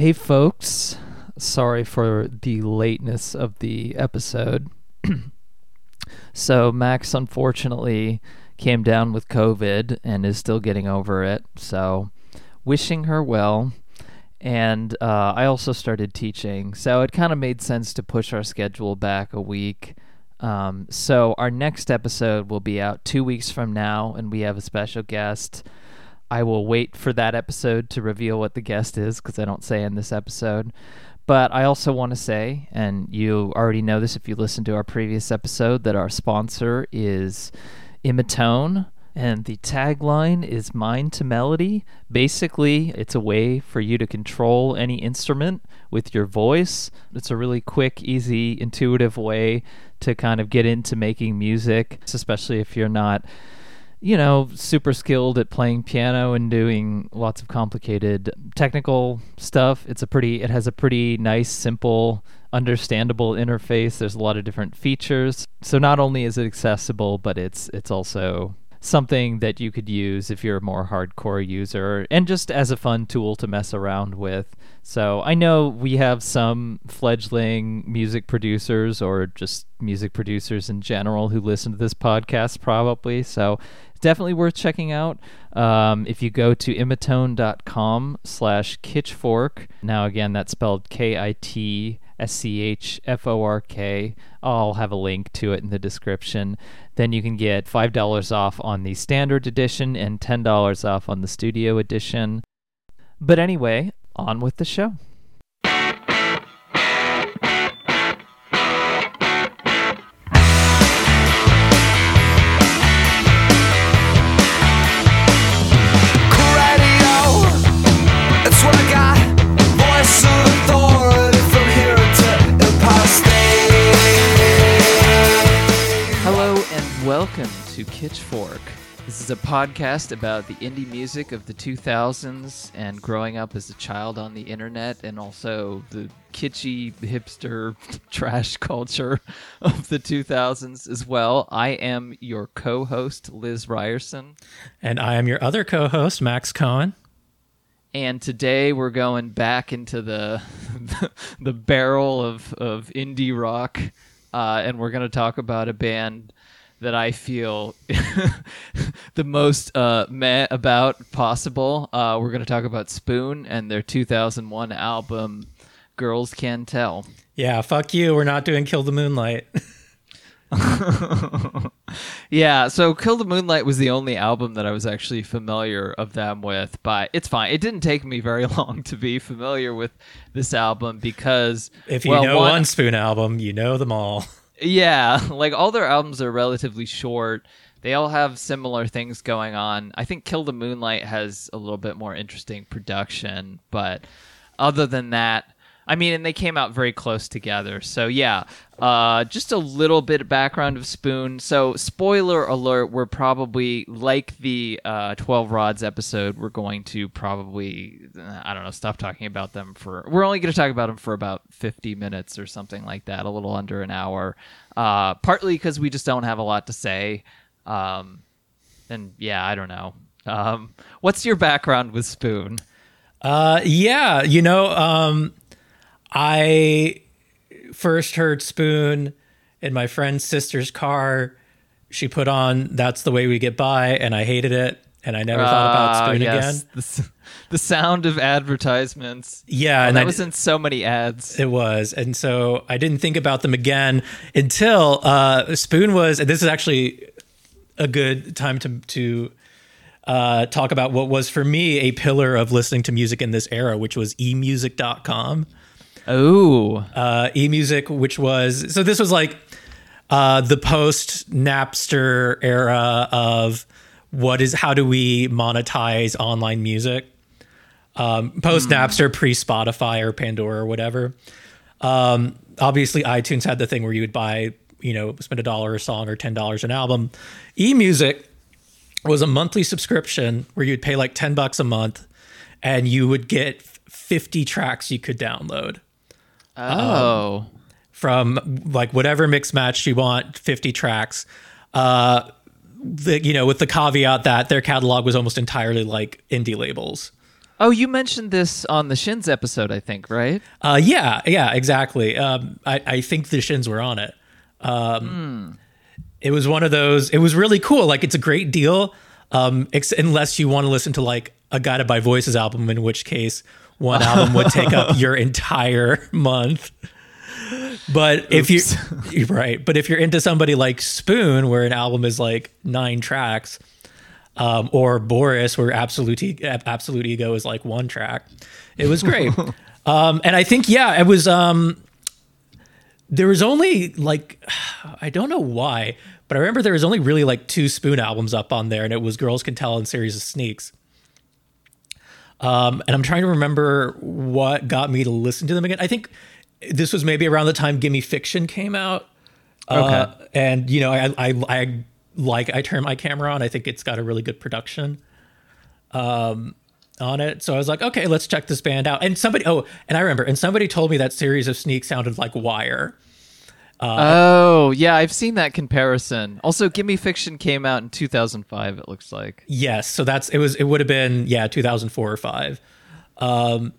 Hey folks, sorry for the lateness of the episode. So Max unfortunately came down with COVID and is still getting over it, so wishing her well. And I also started teaching, so it kind of made sense to push our schedule back a week. So our next episode will be out 2 weeks from now, and we have a special guest. I will wait for that episode to reveal what the guest is, because I don't say in this episode. But I also want to say, and you already know this if you listened to our previous episode, that our sponsor is Imitone, and the tagline is Mind to Melody. Basically, it's a way for you to control any instrument with your voice. It's a really quick, easy, intuitive way to kind of get into making music, especially if you're not, you know, super skilled at playing piano and doing lots of complicated technical stuff. It has a pretty nice, simple, understandable interface. There's a lot of different features. So not only is it accessible, but it's also something that you could use if you're a more hardcore user, and just as a fun tool to mess around with. So I know we have some fledgling music producers, or just music producers in general, who listen to this podcast probably, so it's definitely worth checking out. If you go to imitone.com/Kitschfork, now again that's spelled KITSCHFORK, I'll have a link to it in the description. Then you can get $5 off on the standard edition and $10 off on the studio edition. But anyway, on with the show. Welcome to Kitschfork. This is a podcast about the indie music of the 2000s and growing up as a child on the internet, and also the kitschy, hipster, trash culture of the 2000s as well. I am your co-host, Liz Ryerson. And I am your other co-host, Max Cohen. And today we're going back into the barrel of indie rock, and we're going to talk about a band that I feel the most meh about possible. We're going to talk about Spoon and their 2001 album, Girls Can Tell. Yeah, fuck you. We're not doing Kill the Moonlight. Yeah, so Kill the Moonlight was the only album that I was actually familiar of them with, but it's fine. It didn't take me very long to be familiar with this album because, if you know one Spoon album, you know them all. Yeah, like all their albums are relatively short. They all have similar things going on. I think Kill the Moonlight has a little bit more interesting production, but other than that, I mean, and they came out very close together. So yeah, just a little bit of background of Spoon. So spoiler alert, we're probably, like the 12 Rods episode, we're going to probably, I don't know, stop talking about them for, we're only going to talk about them for about 50 minutes or something like that, a little under an hour. Partly because we just don't have a lot to say. And yeah, I don't know. What's your background with Spoon? Yeah, you know, I first heard Spoon in my friend's sister's car. She put on That's the Way We Get By, and I hated it, and I never thought about Spoon again. The sound of advertisements. Yeah. And that was in so many ads. It was. And so I didn't think about them again until Spoon was, and this is actually a good time to talk about what was, for me, a pillar of listening to music in this era, which was eMusic.com. Oh, eMusic, which was, so this was like the post Napster era of how do we monetize online music? Post Napster, pre Spotify or Pandora or whatever. Obviously, iTunes had the thing where you would buy, you know, spend $1 a song or $10 an album. eMusic was a monthly subscription where you'd pay like $10 a month, and you would get 50 tracks you could download. Oh, from like whatever mix match you want, 50 tracks. With the caveat that their catalog was almost entirely like indie labels. Oh, you mentioned this on the Shins episode, I think, right? Yeah, exactly. I think the Shins were on it. It was one of those. It was really cool. Like, it's a great deal, unless you want to listen to like a Guided by Voices album, in which case one album would take up your entire month. But if you're into somebody like Spoon, where an album is like 9 tracks, or Boris, where Absolute Ego is like 1 track, it was great. And I think, yeah, it was. There was only like, I don't know why, but I remember there was only really like 2 Spoon albums up on there, and it was Girls Can Tell and Series of Sneaks. And I'm trying to remember what got me to listen to them again. I think this was maybe around the time Gimme Fiction came out. Okay. And, you know, I turn my camera on. I think it's got a really good production on it. So I was like, okay, let's check this band out. And somebody told me that Series of Sneaks sounded like Wire. Oh, yeah, I've seen that comparison. Also, Gimme Fiction came out in 2005, it looks like. Yes, so it would have been, yeah, 2004 or 5. I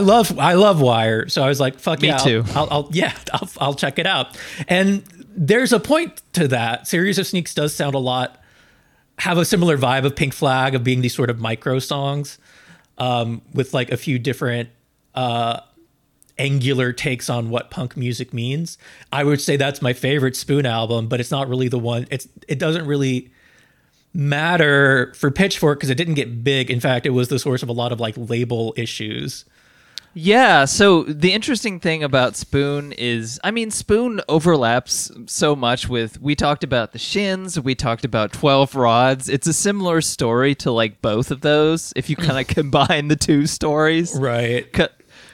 love Wire, so I was like, fuck, me too. I'll check it out. And there's a point to that. Series of Sneaks does sound have a similar vibe of Pink Flag, of being these sort of micro songs, with like a few different angular takes on what punk music means. I would say that's my favorite Spoon album, but it's not really the one. It doesn't really matter for Pitchfork because it didn't get big. In fact, it was the source of a lot of like label issues. Yeah, so the interesting thing about Spoon is, I mean, Spoon overlaps so much with, we talked about the Shins, we talked about 12 Rods. It's a similar story to like both of those, if you kind of combine the two stories. Right.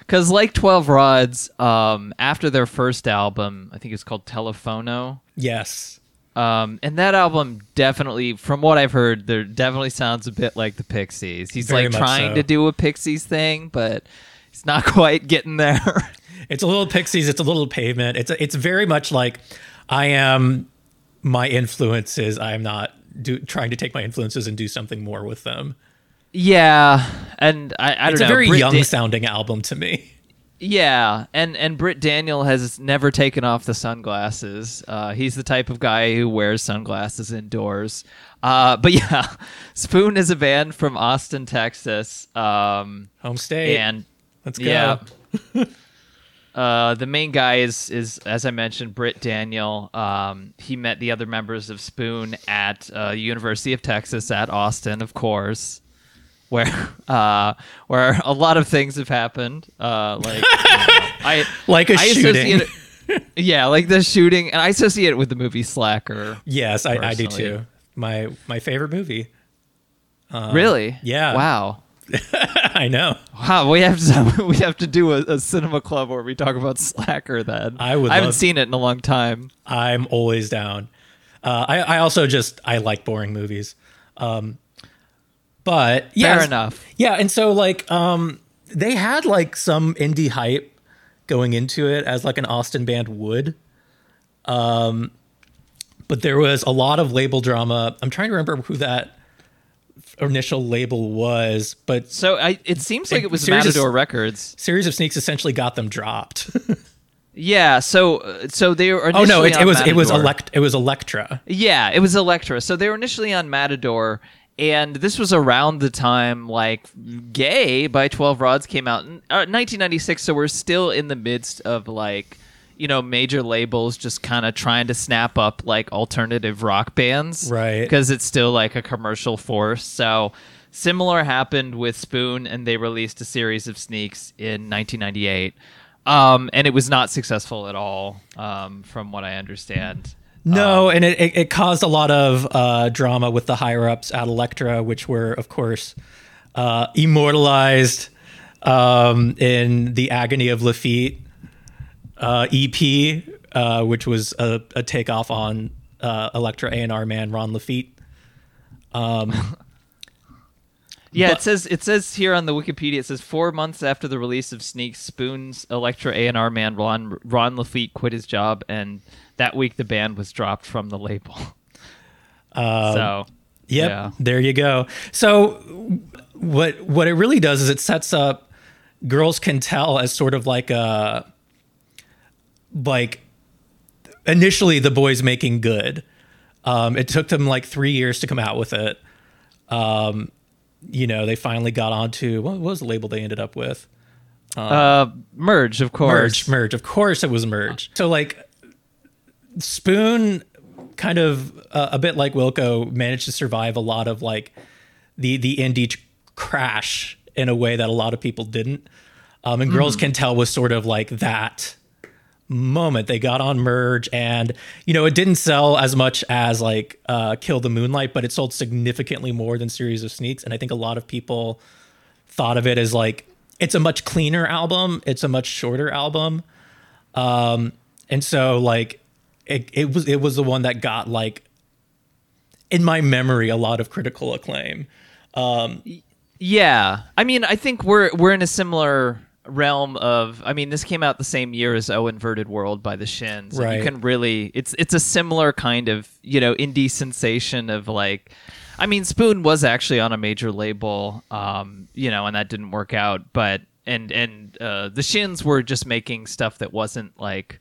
Because like 12 Rods, after their first album, I think it's called Telefono. Yes. And that album definitely, from what I've heard, there definitely sounds a bit like the Pixies. He's very like trying to do a Pixies thing, but he's not quite getting there. It's a little Pixies. It's a little Pavement. It's very much like I am my influences. I am not trying to take my influences and do something more with them. Yeah, and I don't know. It's a very young-sounding album to me. Yeah, and Britt Daniel has never taken off the sunglasses. He's the type of guy who wears sunglasses indoors. But yeah, Spoon is a band from Austin, Texas. Home state. And let's go. Yeah. The main guy is, as I mentioned, Britt Daniel. He met the other members of Spoon at University of Texas at Austin, of course. Where a lot of things have happened, like a shooting. Yeah, like the shooting, and I associate it with the movie Slacker. Yes, I do too. My favorite movie. Really? Yeah. Wow. I know. Wow, we have to do a cinema club where we talk about Slacker. Then I haven't seen it in a long time. I'm always down. I also I like boring movies. But yeah, fair enough. Yeah, and so like they had like some indie hype going into it, as like an Austin band would. But there was a lot of label drama. I'm trying to remember who that initial label was, but it seems like it was Matador Records. Series of Sneaks essentially got them dropped. Yeah, so they were initially it was Elektra. Yeah, it was Elektra. So they were initially on Matador. And this was around the time, like, Gay by 12 Rods came out in 1996, so we're still in the midst of, like, you know, major labels just kind of trying to snap up, like, alternative rock bands. Right. Because it's still, like, a commercial force. So similar happened with Spoon, and they released a Series of Sneaks in 1998. And it was not successful at all, from what I understand. No, and it caused a lot of drama with the higher-ups at Elektra, which were, of course, immortalized in the Agony of Lafitte EP, which was a takeoff on Elektra A&R man Ron Lafitte. Yeah, but it says here on the Wikipedia, it says 4 months after the release of Sneaks, Spoon's Elektra A&R man Ron Lafitte quit his job, and that week the band was dropped from the label. There you go. So what it really does is it sets up Girls Can Tell as sort of like a, like initially the boys making good. It took them like 3 years to come out with it. You know, they finally got onto, what was the label they ended up with? Merge, of course. Merge. Of course it was Merge. So like Spoon kind of a bit like Wilco managed to survive a lot of like the indie crash in a way that a lot of people didn't. And Girls Can Tell was sort of like that moment. They got on Merge, and you know, it didn't sell as much as like Kill the Moonlight, but it sold significantly more than Series of Sneaks. And I think a lot of people thought of it as like, it's a much cleaner album. It's a much shorter album. And so like, it was the one that got, like, in my memory, a lot of critical acclaim. Yeah. I mean, I think we're in a similar realm of, I mean, this came out the same year as O Inverted World by The Shins. Right. And you can really, it's a similar kind of, you know, indie sensation of like, I mean, Spoon was actually on a major label, you know, and that didn't work out. But, and The Shins were just making stuff that wasn't like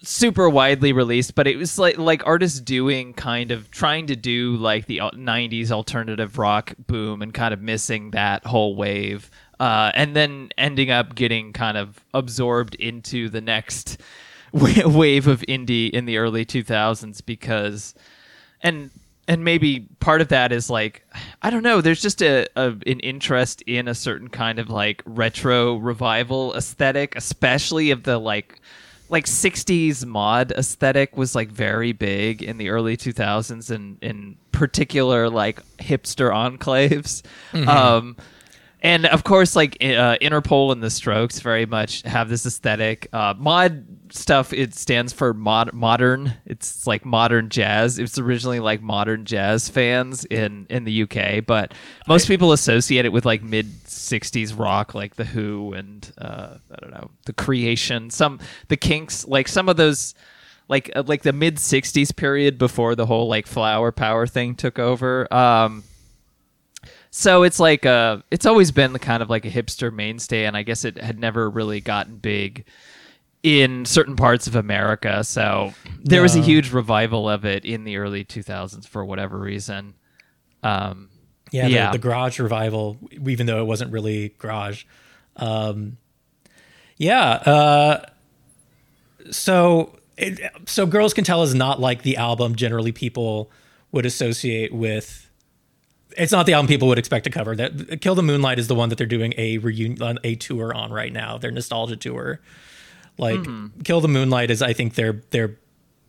super widely released, but it was like artists doing kind of trying to do like the 90s alternative rock boom and kind of missing that whole wave, and then ending up getting kind of absorbed into the next wave of indie in the early 2000s because and maybe part of that is like, I don't know, there's just an interest in a certain kind of like retro revival aesthetic, especially of the like 60s mod aesthetic was like very big in the early 2000s and in particular like hipster enclaves. Mm-hmm. And of course like Interpol and The Strokes very much have this aesthetic. Mod stuff, it stands for modern. It's like modern jazz. It's originally like modern jazz fans in the UK, but most people associate it with like mid 60s rock, like The Who and I don't know, The Creation, The Kinks, like some of those like the mid 60s period before the whole like flower power thing took over. So it's like it's always been kind of like a hipster mainstay, and I guess it had never really gotten big in certain parts of America. So there was a huge revival of it in the early 2000s for whatever reason. The garage revival, even though it wasn't really garage. So Girls Can Tell is not like the album generally people would associate with. It's not the album people would expect to cover. That Kill the Moonlight is the one that they're doing a tour on right now, their nostalgia tour. Like Kill the Moonlight is, I think, they're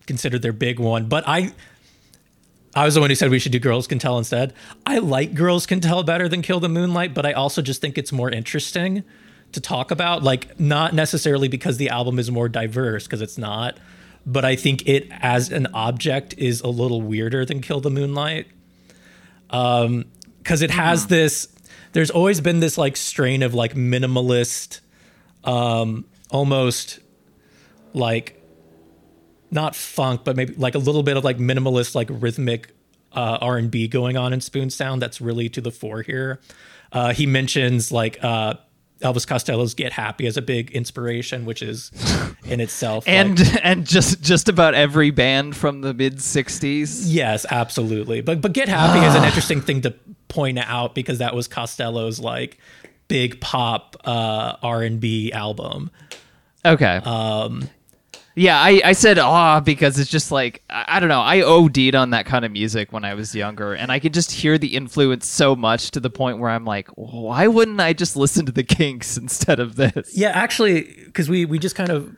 considered their big one. But I was the one who said we should do Girls Can Tell instead. I like Girls Can Tell better than Kill the Moonlight, but I also just think it's more interesting to talk about. Like, not necessarily because the album is more diverse, because it's not, but I think it as an object is a little weirder than Kill the Moonlight. Cause it has there's always been this like strain of like minimalist, almost like not funk, but maybe like a little bit of like minimalist, like rhythmic, R&B going on in Spoon sound. That's really to the fore here. He mentions like, Elvis Costello's Get Happy as a big inspiration, which is in itself and just about every band from the mid 60s. Yes, absolutely. But Get Happy is an interesting thing to point out because that was Costello's like big pop R&B album. Okay. Yeah, I said because it's just like, I don't know, I OD'd on that kind of music when I was younger, and I could just hear the influence so much to the point where I'm like, why wouldn't I just listen to The Kinks instead of this? Yeah, actually, because we just kind of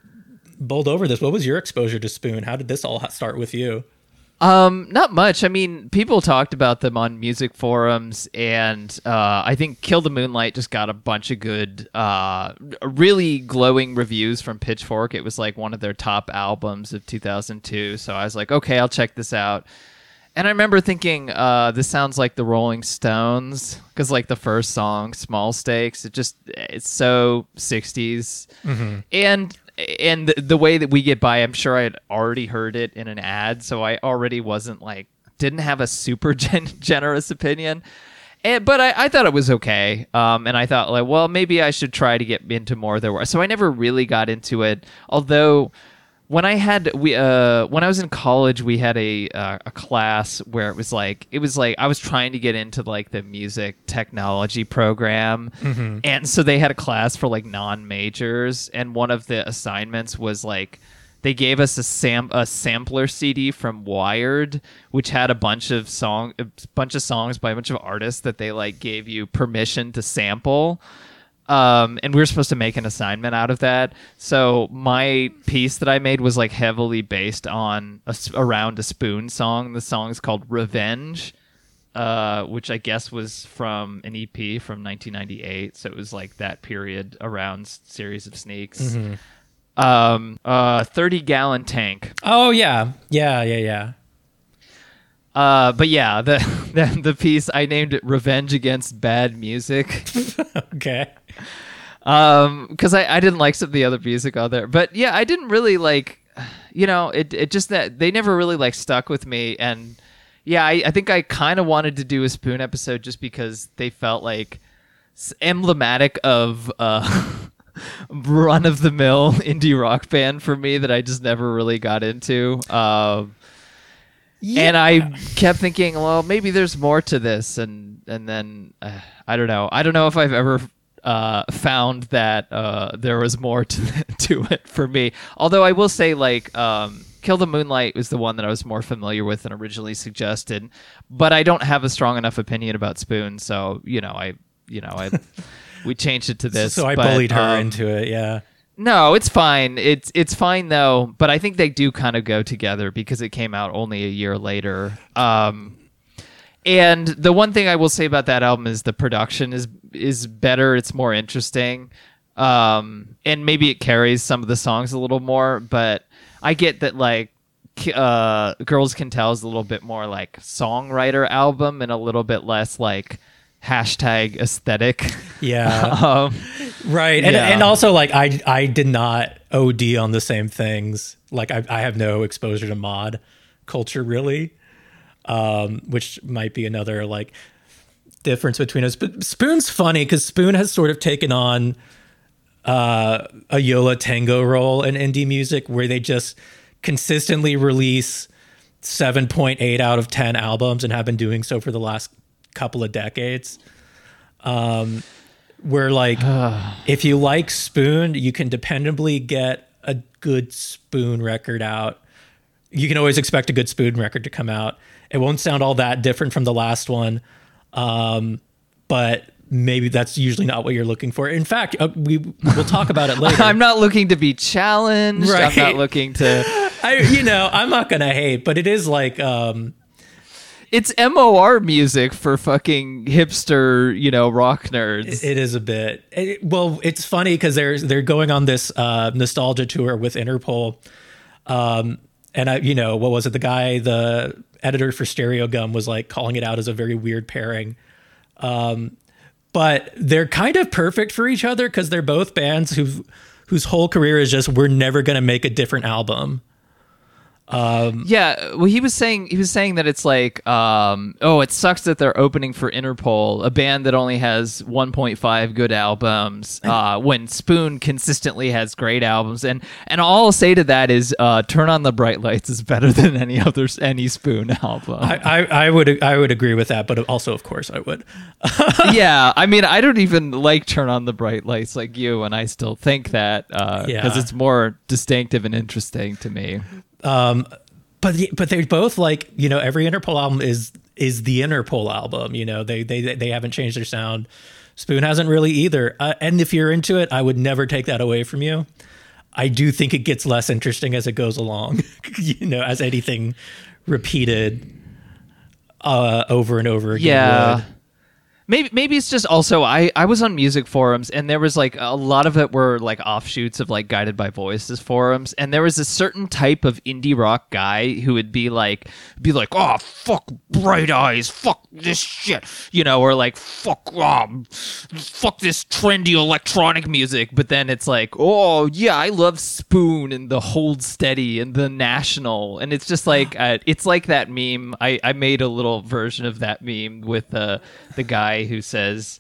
bowled over this. What was your exposure to Spoon? How did this all start with you? Not much. I mean, people talked about them on music forums, and I think Kill the Moonlight just got a bunch of good, really glowing reviews from Pitchfork. It was like one of their top albums of 2002. So I was like, okay, I'll check this out. And I remember thinking, this sounds like the Rolling Stones, because like the first song, Small Stakes, it's so 60s. Mm-hmm. And the way that we get by, I'm sure I had already heard it in an ad, so I already didn't have a super generous opinion. But I thought it was okay. And I thought, like, well, maybe I should try to get into more of their work. So I never really got into it. Although when I was in college, we had a class where it was like I was trying to get into like the music technology program. Mm-hmm. And so they had a class for like non-majors. And one of the assignments was like, they gave us a sampler CD from Wired, which had a bunch of songs by a bunch of artists that they like gave you permission to sample, and we were supposed to make an assignment out of that. So my piece that I made was like heavily based on around a Spoon song. The song's called "Revenge," which I guess was from an EP from 1998. So it was like that period around Series of Sneaks. Mm-hmm. 30-gallon tank. Oh yeah. But yeah, the piece I named it "Revenge Against Bad Music." Okay. Because I didn't like some of the other music out there, but yeah, I didn't really like. You know, it just that they never really like stuck with me, and yeah, I think I kind of wanted to do a Spoon episode just because they felt like emblematic of run-of-the-mill indie rock band for me that I just never really got into. And I kept thinking, well, maybe there's more to this, and then I don't know. I don't know if I've ever found that there was more to it for me. Although I will say, like, Kill the Moonlight was the one that I was more familiar with and originally suggested, but I don't have a strong enough opinion about Spoon, so, I we changed it to this. So I bullied her into it, yeah. No, it's fine. It's fine, though. But I think they do kind of go together because it came out only a year later. And the one thing I will say about that album is the production is better. It's more interesting. And maybe it carries some of the songs a little more. But I get that, like, Girls Can Tell is a little bit more, like, songwriter album and a little bit less, like, hashtag aesthetic. Yeah. Right. And yeah. And also, like, I did not OD on the same things. Like, I have no exposure to mod culture, really, which might be another, like, difference between us. But Spoon's funny because Spoon has sort of taken on a Yola Tango role in indie music where they just consistently release 7.8 out of 10 albums and have been doing so for the last couple of decades, where, like, if you like Spoon, you can dependably get a good Spoon record out. You can always expect a good Spoon record to come out. It won't sound all that different from the last one, but maybe that's usually not what you're looking for. In fact, we'll talk about it later. I'm not looking to be challenged. Right. I'm not looking to... I'm not gonna hate, but it is like... It's MOR music for fucking hipster, rock nerds. It is a bit. It's funny because they're going on this nostalgia tour with Interpol, and I, what was it? The guy, the editor for Stereo Gum, was like calling it out as a very weird pairing, but they're kind of perfect for each other because they're both bands whose whole career is just we're never gonna make a different album. Yeah, well, he was saying that it's like, it sucks that they're opening for Interpol, a band that only has 1.5 good albums, when Spoon consistently has great albums. And all I'll say to that is, "Turn on the Bright Lights" is better than any Spoon album. I would agree with that, but also, of course, I would. Yeah, I mean, I don't even like "Turn on the Bright Lights" like you, and I still think that because it's more distinctive and interesting to me. But they're both like, every Interpol album is the Interpol album. They haven't changed their sound. Spoon hasn't really either. And if you're into it, I would never take that away from you. I do think it gets less interesting as it goes along, as anything repeated over and over again. Yeah. Would. Maybe it's just also I was on music forums and there was like a lot of it were like offshoots of like Guided by Voices forums, and there was a certain type of indie rock guy who would be like, "Oh, fuck Bright Eyes, fuck this shit," or like, fuck this trendy electronic music. But then it's like, "Oh yeah, I love Spoon and the Hold Steady and the National," and it's just like it's like that meme. I made a little version of that meme with the guy guy who says,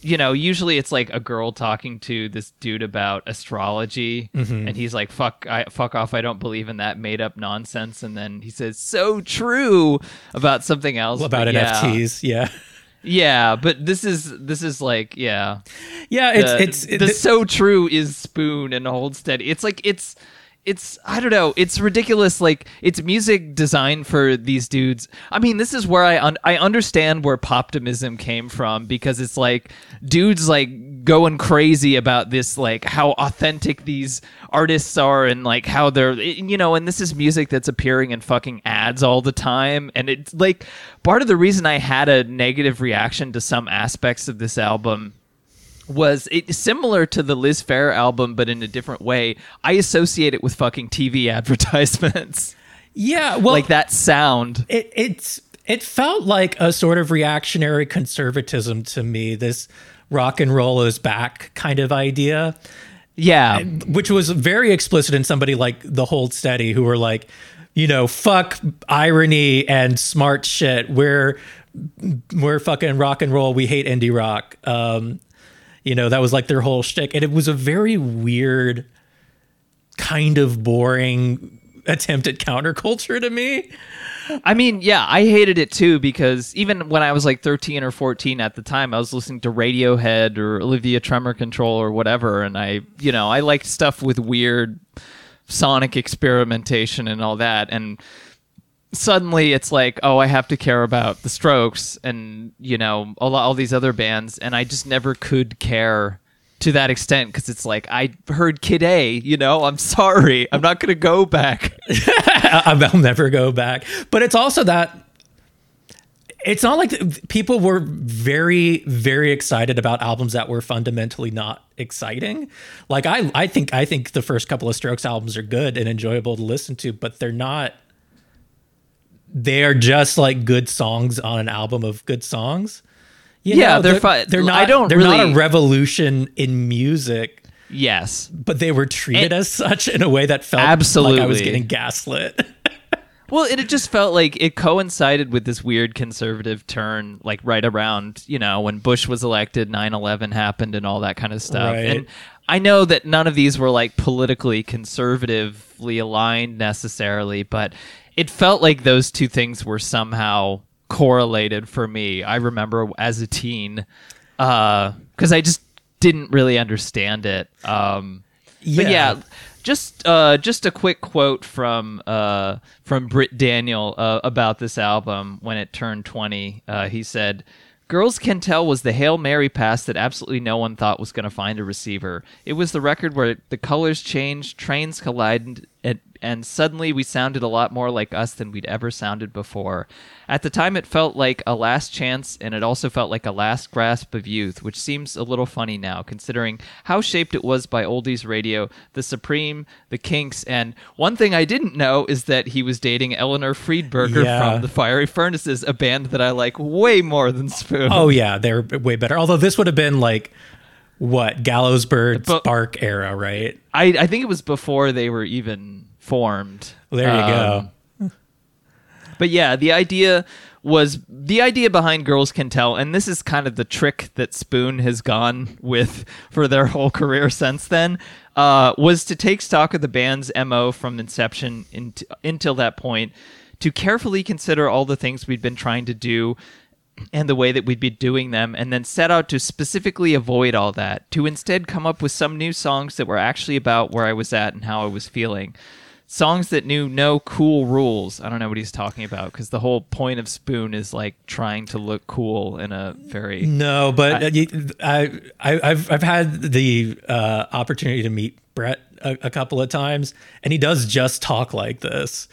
you know, usually it's like a girl talking to this dude about astrology, and he's like, fuck off, I don't believe in that made up nonsense. And then he says, so true, about something else. About NFTs, yeah. Yeah, but this is like, yeah. Yeah, it's so true is Spoon and Holstead. It's like, it's I don't know, it's ridiculous. Like, it's music designed for these dudes. I mean, this is where I understand where poptimism came from, because it's like dudes like going crazy about this, like how authentic these artists are and like how they're, you know, and this is music that's appearing in fucking ads all the time. And it's like part of the reason I had a negative reaction to some aspects of this album was it similar to the Liz Phair album, but in a different way. I associate it with fucking TV advertisements. Yeah, well, like that sound. It felt like a sort of reactionary conservatism to me. This rock and roll is back kind of idea. Yeah, which was very explicit in somebody like the Holsteady, who were like, you know, fuck irony and smart shit. We're fucking rock and roll. We hate indie rock. You know, that was like their whole shtick. And it was a very weird, kind of boring attempt at counterculture to me. I mean, yeah, I hated it too, because even when I was like 13 or 14 at the time, I was listening to Radiohead or Olivia Tremor Control or whatever. And I liked stuff with weird sonic experimentation and all that. And suddenly it's like, oh, I have to care about the Strokes and, you know, all these other bands. And I just never could care to that extent, because it's like, I heard Kid A, you know, I'm sorry, I'm not going to go back. I'll never go back. But it's also that it's not like people were very, very excited about albums that were fundamentally not exciting. Like, I think the first couple of Strokes albums are good and enjoyable to listen to, but they're not. They are just like good songs on an album of good songs. You know, they're fun. They're not a revolution in music. Yes. But they were treated as such in a way that felt absolutely like I was getting gaslit. Well, it just felt like it coincided with this weird conservative turn, like right around, you know, when Bush was elected, 9/11 happened and all that kind of stuff. Right. And I know that none of these were like politically conservatively aligned necessarily, but it felt like those two things were somehow correlated for me. I remember as a teen, because I just didn't really understand it. Just a quick quote from Britt Daniel about this album when it turned 20. He said, "Girls Can Tell was the Hail Mary pass that absolutely no one thought was going to find a receiver. It was the record where the colors changed, trains collided, and suddenly we sounded a lot more like us than we'd ever sounded before. At the time, it felt like a last chance, and it also felt like a last grasp of youth, which seems a little funny now, considering how shaped it was by oldies radio, the Supreme, the Kinks, and one thing I didn't know is that he was dating Eleanor Friedberger from the Fiery Furnaces, a band that I like way more than Spoon." Oh, yeah, they're way better. Although this would have been like, what, Gallows Bird, Spark era, right? I think it was before they were even formed. Well, there you go. But yeah, the idea behind Girls Can Tell, and this is kind of the trick that Spoon has gone with for their whole career since then, was to take stock of the band's MO from inception until that point, to carefully consider all the things we'd been trying to do and the way that we'd be doing them, and then set out to specifically avoid all that, to instead come up with some new songs that were actually about where I was at and how I was feeling. Songs that knew no cool rules. I don't know what he's talking about, because the whole point of Spoon is like trying to look cool in a very... No, but I've had the opportunity to meet Brett a couple of times, and he does just talk like this.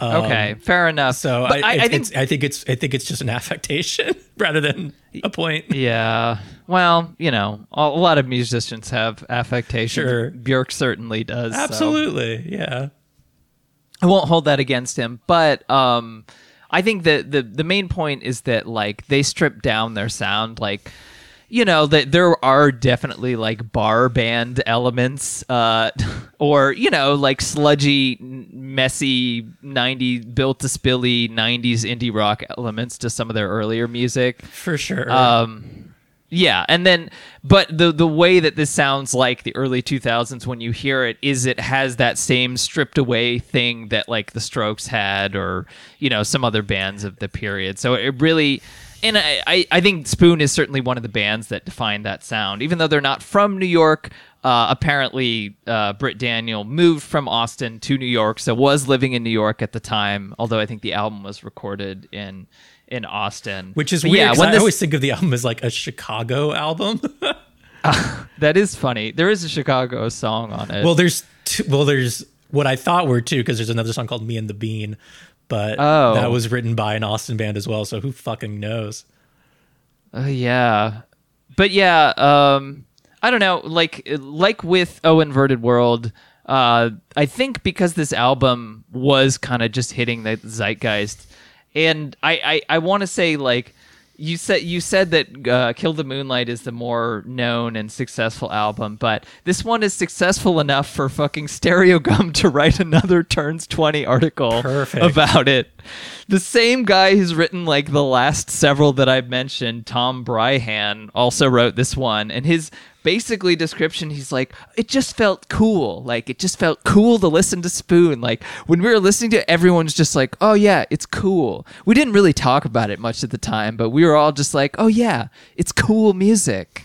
Okay, fair enough. So I think it's just an affectation rather than a point. Yeah. Well, you know, a lot of musicians have affectation. Sure. Bjork certainly does. Absolutely. So. Yeah. I won't hold that against him, but I think that the main point is that like they strip down their sound, like, you know, that there are definitely like bar band elements, or, you know, like sludgy messy 90s, built to spilly 90s indie rock elements to some of their earlier music. For sure. Yeah, and then, but the way that this sounds like the early 2000s when you hear it is it has that same stripped away thing that like the Strokes had or, you know, some other bands of the period. So it really, and I think Spoon is certainly one of the bands that defined that sound. Even though they're not from New York, apparently Britt Daniel moved from Austin to New York, so was living in New York at the time, although I think the album was recorded in Austin, which is weird. Yeah, I always think of the album as like a Chicago album. That is funny. There is a Chicago song on it. Well, there's what I thought were two, because there's another song called Me and the Bean, but that was written by an Austin band as well. So who fucking knows? Yeah, but yeah, I don't know. Like with O Inverted World. I think because this album was kind of just hitting the zeitgeist. And I want to say, like, you said that Kill the Moonlight is the more known and successful album, but this one is successful enough for fucking Stereo Gum to write another Turns 20 article about it. The same guy who's written, like, the last several that I've mentioned, Tom Bryhan, also wrote this one, and his... basically description, he's like, it just felt cool. Like, it just felt cool to listen to Spoon. Like, when we were listening to it, everyone's just like, oh yeah, it's cool. We didn't really talk about it much at the time, but we were all just like, oh yeah, it's cool music.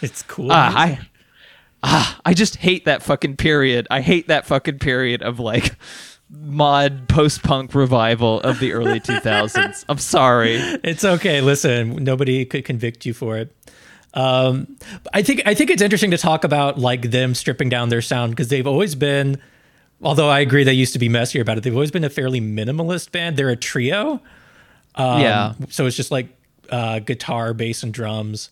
It's cool music. I just hate that fucking period. I hate that fucking period of like mod post-punk revival of the early 2000s. I'm sorry. It's okay. Listen, nobody could convict you for it. I think it's interesting to talk about like them stripping down their sound, because they've always been, although I agree they used to be messier about it, they've always been a fairly minimalist band. They're a trio. Yeah. So it's just like guitar, bass, and drums.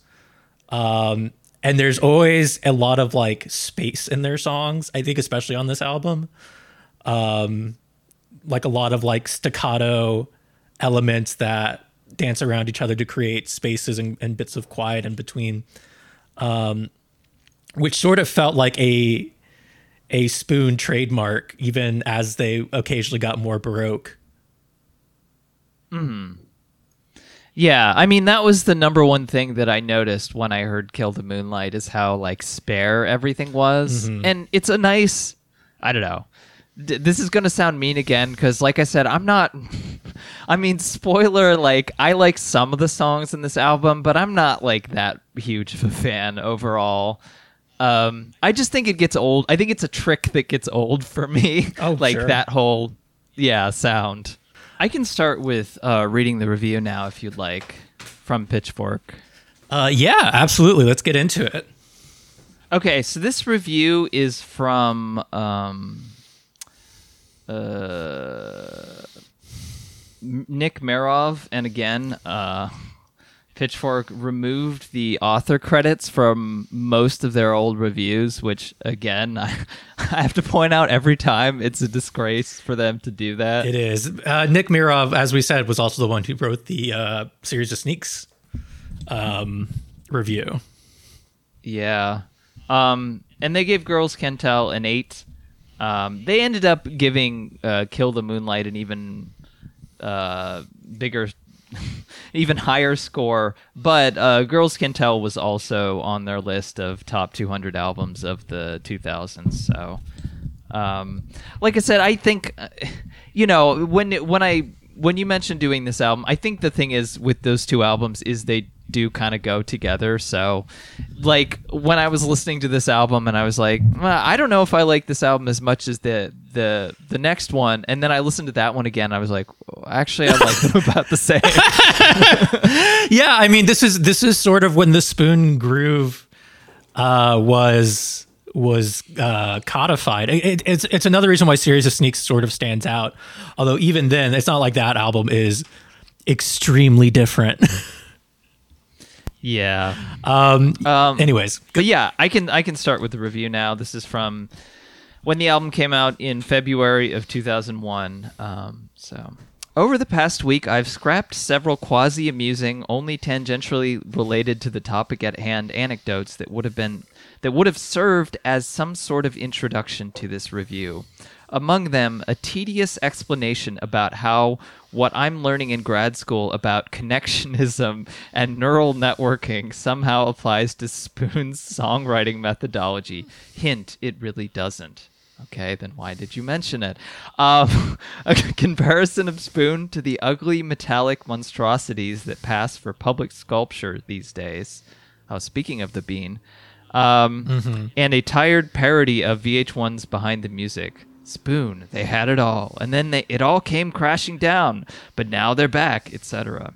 And there's always a lot of like space in their songs, I think, especially on this album. Like a lot of like staccato elements that dance around each other to create spaces and bits of quiet in between, which sort of felt like a Spoon trademark, even as they occasionally got more baroque. Mm-hmm. Yeah, I mean, that was the number one thing that I noticed when I heard Kill the Moonlight, is how like spare everything was. Mm-hmm. And it's a nice, I don't know, this is going to sound mean again, because like I said, I'm not... I mean, spoiler, like, I like some of the songs in this album, but I'm not, like, that huge of a fan overall. I just think it gets old. I think it's a trick that gets old for me. Oh, like, sure. That whole, yeah, sound. I can start with reading the review now, if you'd like, from Pitchfork. Yeah, absolutely. Let's get into it. Okay, so this review is from... Nick Marov, and again, Pitchfork removed the author credits from most of their old reviews, which, again, I have to point out every time, it's a disgrace for them to do that. It is. Nick Marov, as we said, was also the one who wrote the Series of Sneaks review. Yeah. And they gave Girls Can Tell an 8. They ended up giving Kill the Moonlight an even... bigger, even higher score, but Girls Can Tell was also on their list of top 200 albums of the 2000s. So, like I said, I think, you know, when you mentioned doing this album, I think the thing is with those two albums is they do kind of go together. So, like, when I was listening to this album and I was like, well, I don't know if I like this album as much as the next one, and then I listened to that one again, I was like, oh, actually, I like them about the same. Yeah, I mean, this is sort of when the Spoon groove was codified. It's another reason why Series of Sneaks sort of stands out. Although even then, it's not like that album is extremely different. Yeah. Anyways. But yeah, I can start with the review now. This is from when the album came out in February of 2001. So, over the past week, I've scrapped several quasi-amusing, only tangentially related to the topic at hand anecdotes that would have served as some sort of introduction to this review. among them a tedious explanation about how what I'm learning in grad school about connectionism and neural networking somehow applies to Spoon's songwriting methodology. Hint, it really doesn't. Okay, then why did you mention it? A comparison of Spoon to the ugly metallic monstrosities that pass for public sculpture these days. Oh, speaking of the Bean. And a tired parody of VH1's Behind the Music. Spoon, they had it all, and then it all came crashing down, but now they're back, etc.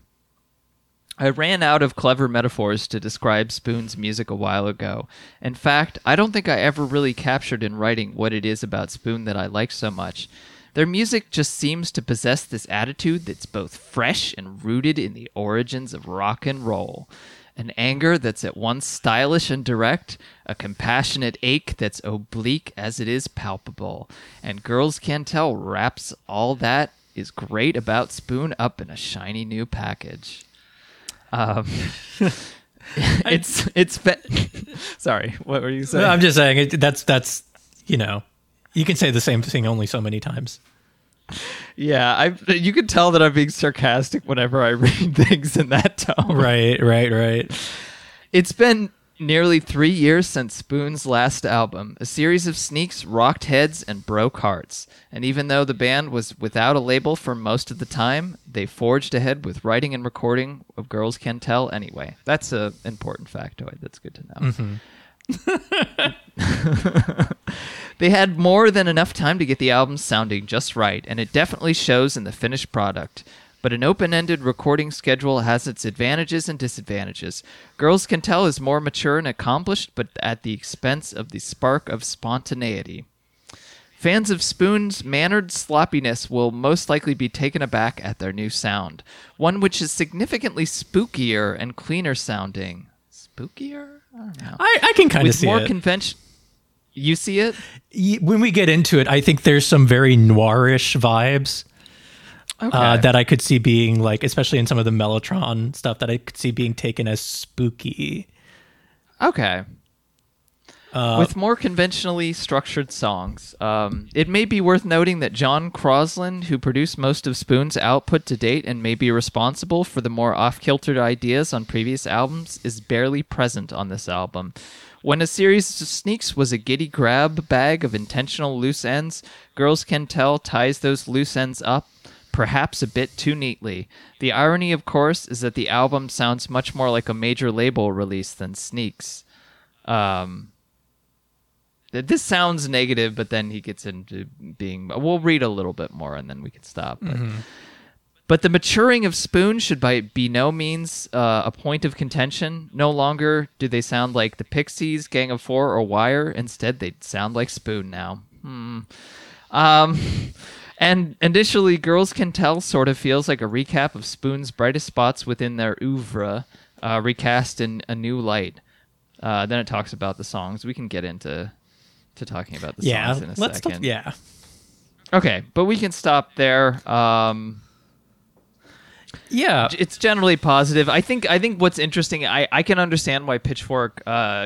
I ran out of clever metaphors to describe Spoon's music a while ago. In fact, I don't think I ever really captured in writing what it is about Spoon that I like so much. Their music just seems to possess this attitude that's both fresh and rooted in the origins of rock and roll. An anger that's at once stylish and direct, a compassionate ache that's oblique as it is palpable. And Girls Can Tell wraps all that is great about Spoon up in a shiny new package. Sorry, what were you saying? No, I'm just saying that's you know, you can say the same thing only so many times. Yeah, you can tell that I'm being sarcastic whenever I read things in that tone. Right. It's been nearly 3 years since Spoon's last album. A Series of Sneaks rocked heads and broke hearts. And even though the band was without a label for most of the time, they forged ahead with writing and recording of Girls Can Tell anyway. That's an important factoid. That's good to know. Mm-hmm. They had more than enough time to get the album sounding just right, and it definitely shows in the finished product. But an open-ended recording schedule has its advantages and disadvantages. Girls Can Tell is more mature and accomplished, but at the expense of the spark of spontaneity. Fans of Spoon's mannered sloppiness will most likely be taken aback at their new sound, one which is significantly spookier and cleaner sounding. Spookier? I don't know. I can kind of see it. With more convention. You see it? When we get into it, I think there's some very noirish vibes that I could see being, like, especially in some of the Mellotron stuff, that I could see being taken as spooky. Okay. With more conventionally structured songs. It may be worth noting that John Crosland, who produced most of Spoon's output to date and may be responsible for the more off-kiltered ideas on previous albums, is barely present on this album. When A Series of Sneaks was a giddy grab bag of intentional loose ends, Girls Can Tell ties those loose ends up, perhaps a bit too neatly. The irony, of course, is that the album sounds much more like a major label release than Sneaks. This sounds negative, but then he gets into being... We'll read a little bit more, and then we can stop. But the maturing of Spoon should be no means a point of contention. No longer do they sound like the Pixies, Gang of Four, or Wire. Instead, they sound like Spoon now. And initially, Girls Can Tell sort of feels like a recap of Spoon's brightest spots within their oeuvre, recast in a new light. Then it talks about the songs. We can get into talking about the songs in a second. Okay, but we can stop there. It's generally positive. I think what's interesting, I can understand why Pitchfork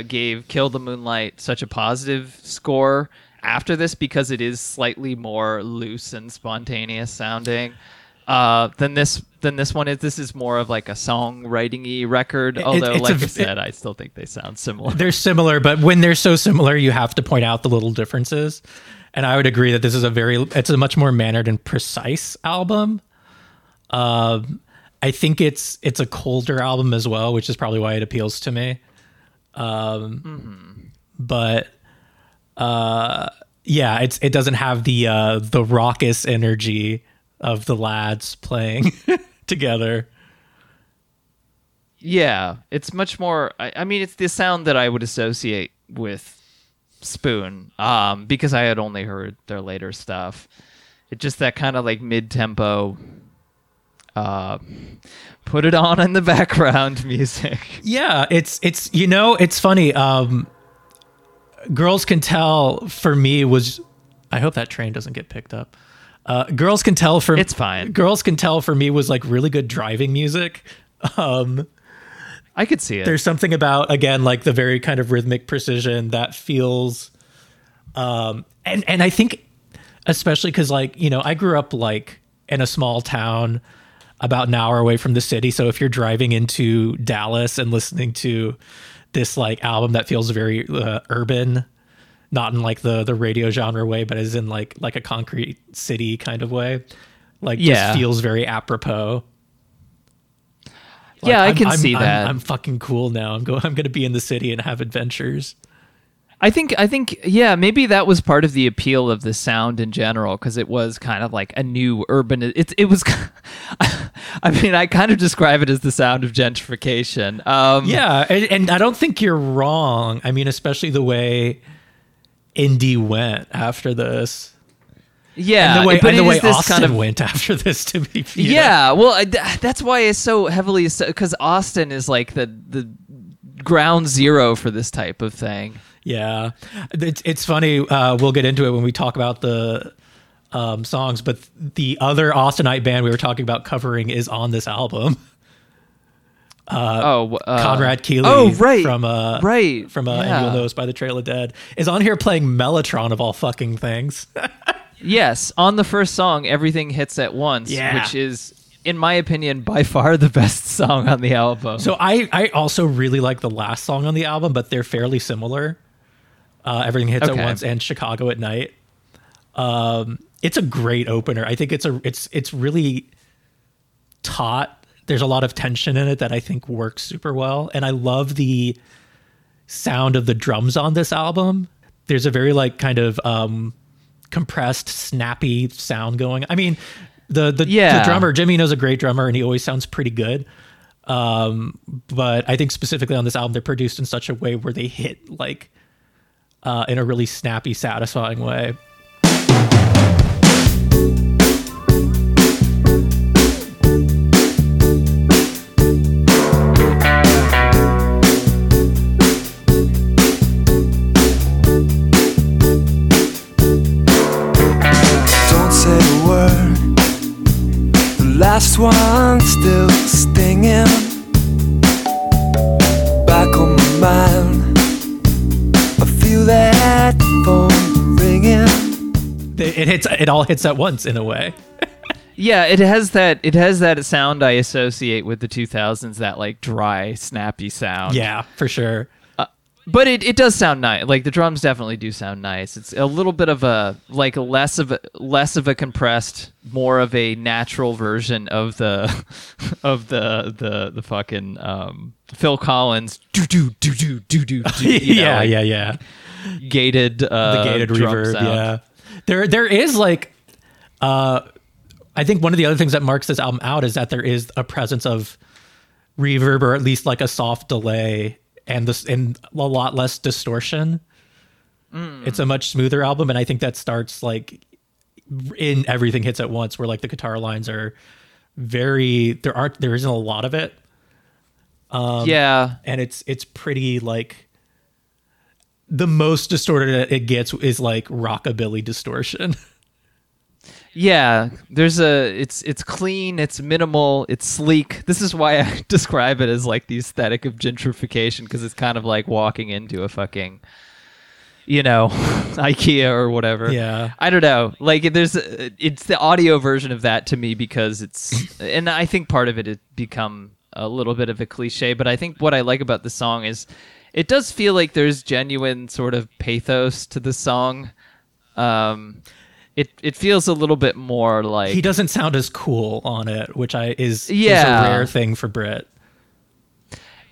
gave Kill the Moonlight such a positive score after this, because it is slightly more loose and spontaneous sounding than this one is. This is more of like a songwriting-y record, although I still think they sound similar. They're similar, but when they're so similar, you have to point out the little differences. And I would agree that this is it's a much more mannered and precise album. I think it's a colder album as well, which is probably why it appeals to me. But it doesn't have the raucous energy of the lads playing together. Yeah, it's much more... I mean, it's the sound that I would associate with Spoon, because I had only heard their later stuff. It's just that kind of like mid-tempo... put it on in the background music. Yeah, it's you know, it's funny. Girls Can Tell for me was... I hope that train doesn't get picked up. Girls Can Tell for... It's fine. Girls Can Tell for me was like really good driving music. I could see it. There's something about, again, like the very kind of rhythmic precision that feels... and I think especially because, like, you know, I grew up like in a small town about an hour away from the city. So if you're driving into Dallas and listening to this like album that feels very urban, not in like the radio genre way, but as in like a concrete city kind of way, like, yeah, just feels very apropos. Like, yeah, I can see that. I'm fucking cool now. I'm going to be in the city and have adventures. I think, yeah, maybe that was part of the appeal of the sound in general, because it was kind of like a new urban. It was, I mean, I kind of describe it as the sound of gentrification. Yeah, and I don't think you're wrong. I mean, especially the way indie went after this. Yeah, and the way Austin kind of went after this, to be fair. Yeah, well, that's why it's so heavily, because Austin is like the ground zero for this type of thing. Yeah, it's funny. We'll get into it when we talk about the songs, but the other Austinite band we were talking about covering is on this album. Conrad Keeley. Oh, right, from yeah. And You'll Know Us by the Trail of Dead is on here playing Mellotron of all fucking things. Yes, on the first song, Everything Hits at Once, yeah, which is, in my opinion, by far the best song on the album. So I also really like the last song on the album, but they're fairly similar. Everything Hits at Once and Chicago at Night. It's a great opener. I think it's really taut. There's a lot of tension in it that I think works super well. And I love the sound of the drums on this album. There's a very like kind of compressed, snappy sound going. I mean, the drummer, Jimmy No's a great drummer and he always sounds pretty good. But I think specifically on this album, they're produced in such a way where they hit like in a really snappy, satisfying way. Last one still stinging, back on my mind, I feel that phone ringing. It all hits at once in a way. Yeah, it has that sound I associate with the 2000s, that like dry, snappy sound. Yeah, for sure. But it does sound nice. Like the drums definitely do sound nice. It's a little bit of a like less of a compressed, more of a natural version of the fucking Phil Collins do do do do do do. Yeah. Gated reverb sound. Yeah. There is like I think one of the other things that marks this album out is that there is a presence of reverb, or at least like a soft delay. And a lot less distortion. It's a much smoother album, and I think that starts like in Everything Hits at Once, where like the guitar lines are very there isn't a lot of it. Yeah, and it's pretty like the most distorted it gets is like rockabilly distortion. Yeah, it's clean, it's minimal, it's sleek. This is why I describe it as like the aesthetic of gentrification, because it's kind of like walking into a fucking, you know, IKEA or whatever. Yeah, I don't know. Like it's the audio version of that to me, because it's, and I think part of it has become a little bit of a cliche, but I think what I like about the song is it does feel like there's genuine sort of pathos to the song. It feels a little bit more like... He doesn't sound as cool on it, which is a rare thing for Britt.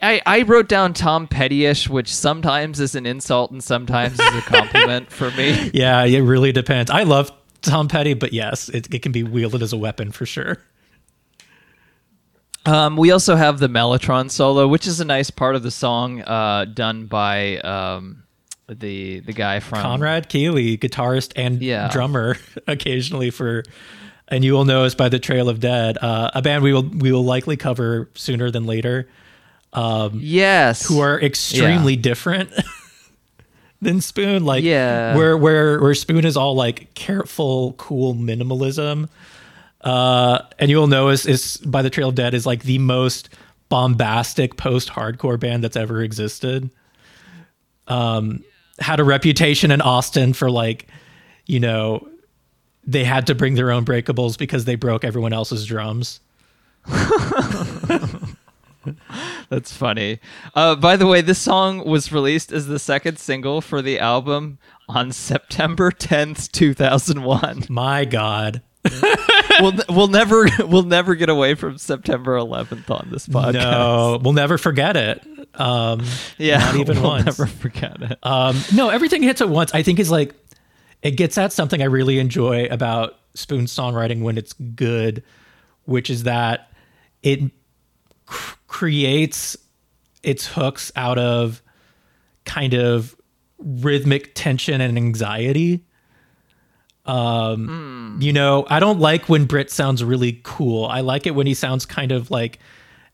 I wrote down Tom Petty-ish, which sometimes is an insult and sometimes is a compliment for me. Yeah, it really depends. I love Tom Petty, but yes, it can be wielded as a weapon for sure. We also have the Mellotron solo, which is a nice part of the song, done by... The guy from Conrad Keeley, guitarist and drummer occasionally for And You'll Know Us by the Trail of Dead, a band we will likely cover sooner than later, who are extremely different than Spoon, like where Spoon is all like careful, cool minimalism, And You'll Know Us is by the Trail of Dead is like the most bombastic post-hardcore band that's ever existed. Had a reputation in Austin for like, you know, they had to bring their own breakables because they broke everyone else's drums. That's funny. By the way, this song was released as the second single for the album on September 10th, 2001. My God. we'll never get away from September 11th on this podcast. No, we'll never forget it. Never forget it. Everything Hits at Once, I think, is like, it gets at something I really enjoy about Spoon's songwriting when it's good, which is that it creates its hooks out of kind of rhythmic tension and anxiety. I don't like when Britt sounds really cool. I like it when he sounds kind of like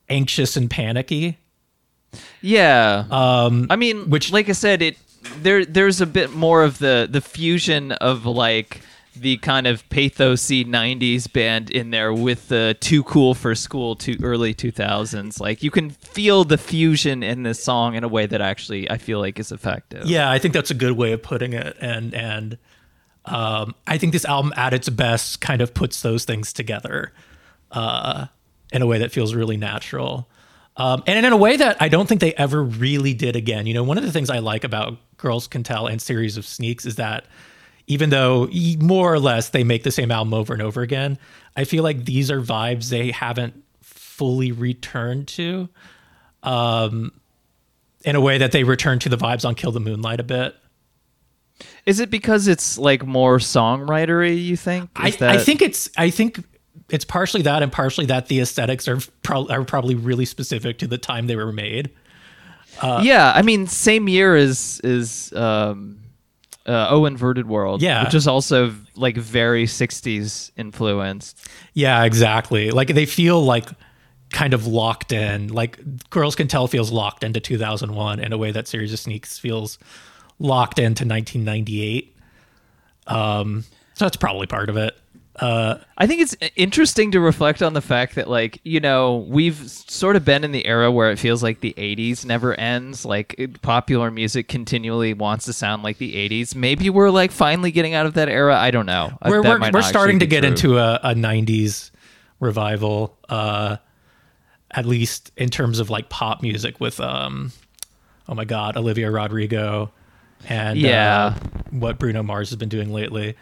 anxious and panicky. Yeah. Which, like I said, there's a bit more of the fusion of like the kind of pathosy 90s band in there with the too cool for school to early 2000s. Like, you can feel the fusion in this song in a way that actually I feel like is effective. Yeah, I think that's a good way of putting it. And I think this album at its best kind of puts those things together in a way that feels really natural. And in a way that I don't think they ever really did again. You know, one of the things I like about Girls Can Tell and Series of Sneaks is that even though more or less they make the same album over and over again, I feel like these are vibes they haven't fully returned to in a way that they return to the vibes on Kill the Moonlight a bit. Is it because it's like more songwritery, you think? I think it's partially that, and partially that the aesthetics are probably really specific to the time they were made. Same year as O Inverted World, yeah, which is also like very 60s influenced. Yeah, exactly. Like, they feel like kind of locked in. Like, Girls Can Tell feels locked into 2001 in a way that Series of Sneaks feels locked into 1998. So that's probably part of it. I think it's interesting to reflect on the fact that, like, you know, we've sort of been in the era where it feels like the 80s never ends. Like, popular music continually wants to sound like the 80s. Maybe we're like finally getting out of that era. I don't know. We're starting to get into a 90s revival, at least in terms of like pop music with, oh my God, Olivia Rodrigo and what Bruno Mars has been doing lately.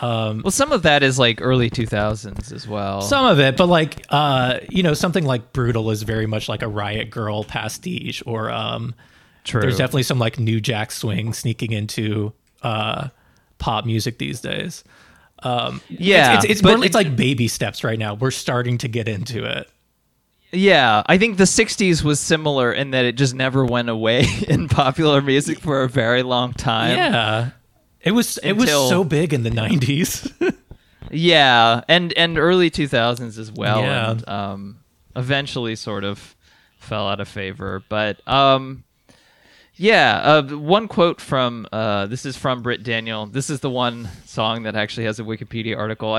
Some of that is like early 2000s as well. Some of it, but like, something like Brutal is very much like a Riot Girl pastiche, or true. There's definitely some like New Jack Swing sneaking into pop music these days. It's like baby steps right now. We're starting to get into it. Yeah, I think the 60s was similar in that it just never went away in popular music for a very long time. Yeah. It was so big in the 90s. Yeah, and early 2000s as well. Yeah. And eventually sort of fell out of favor. But one quote from, this is from Britt Daniel. This is the one song that actually has a Wikipedia article.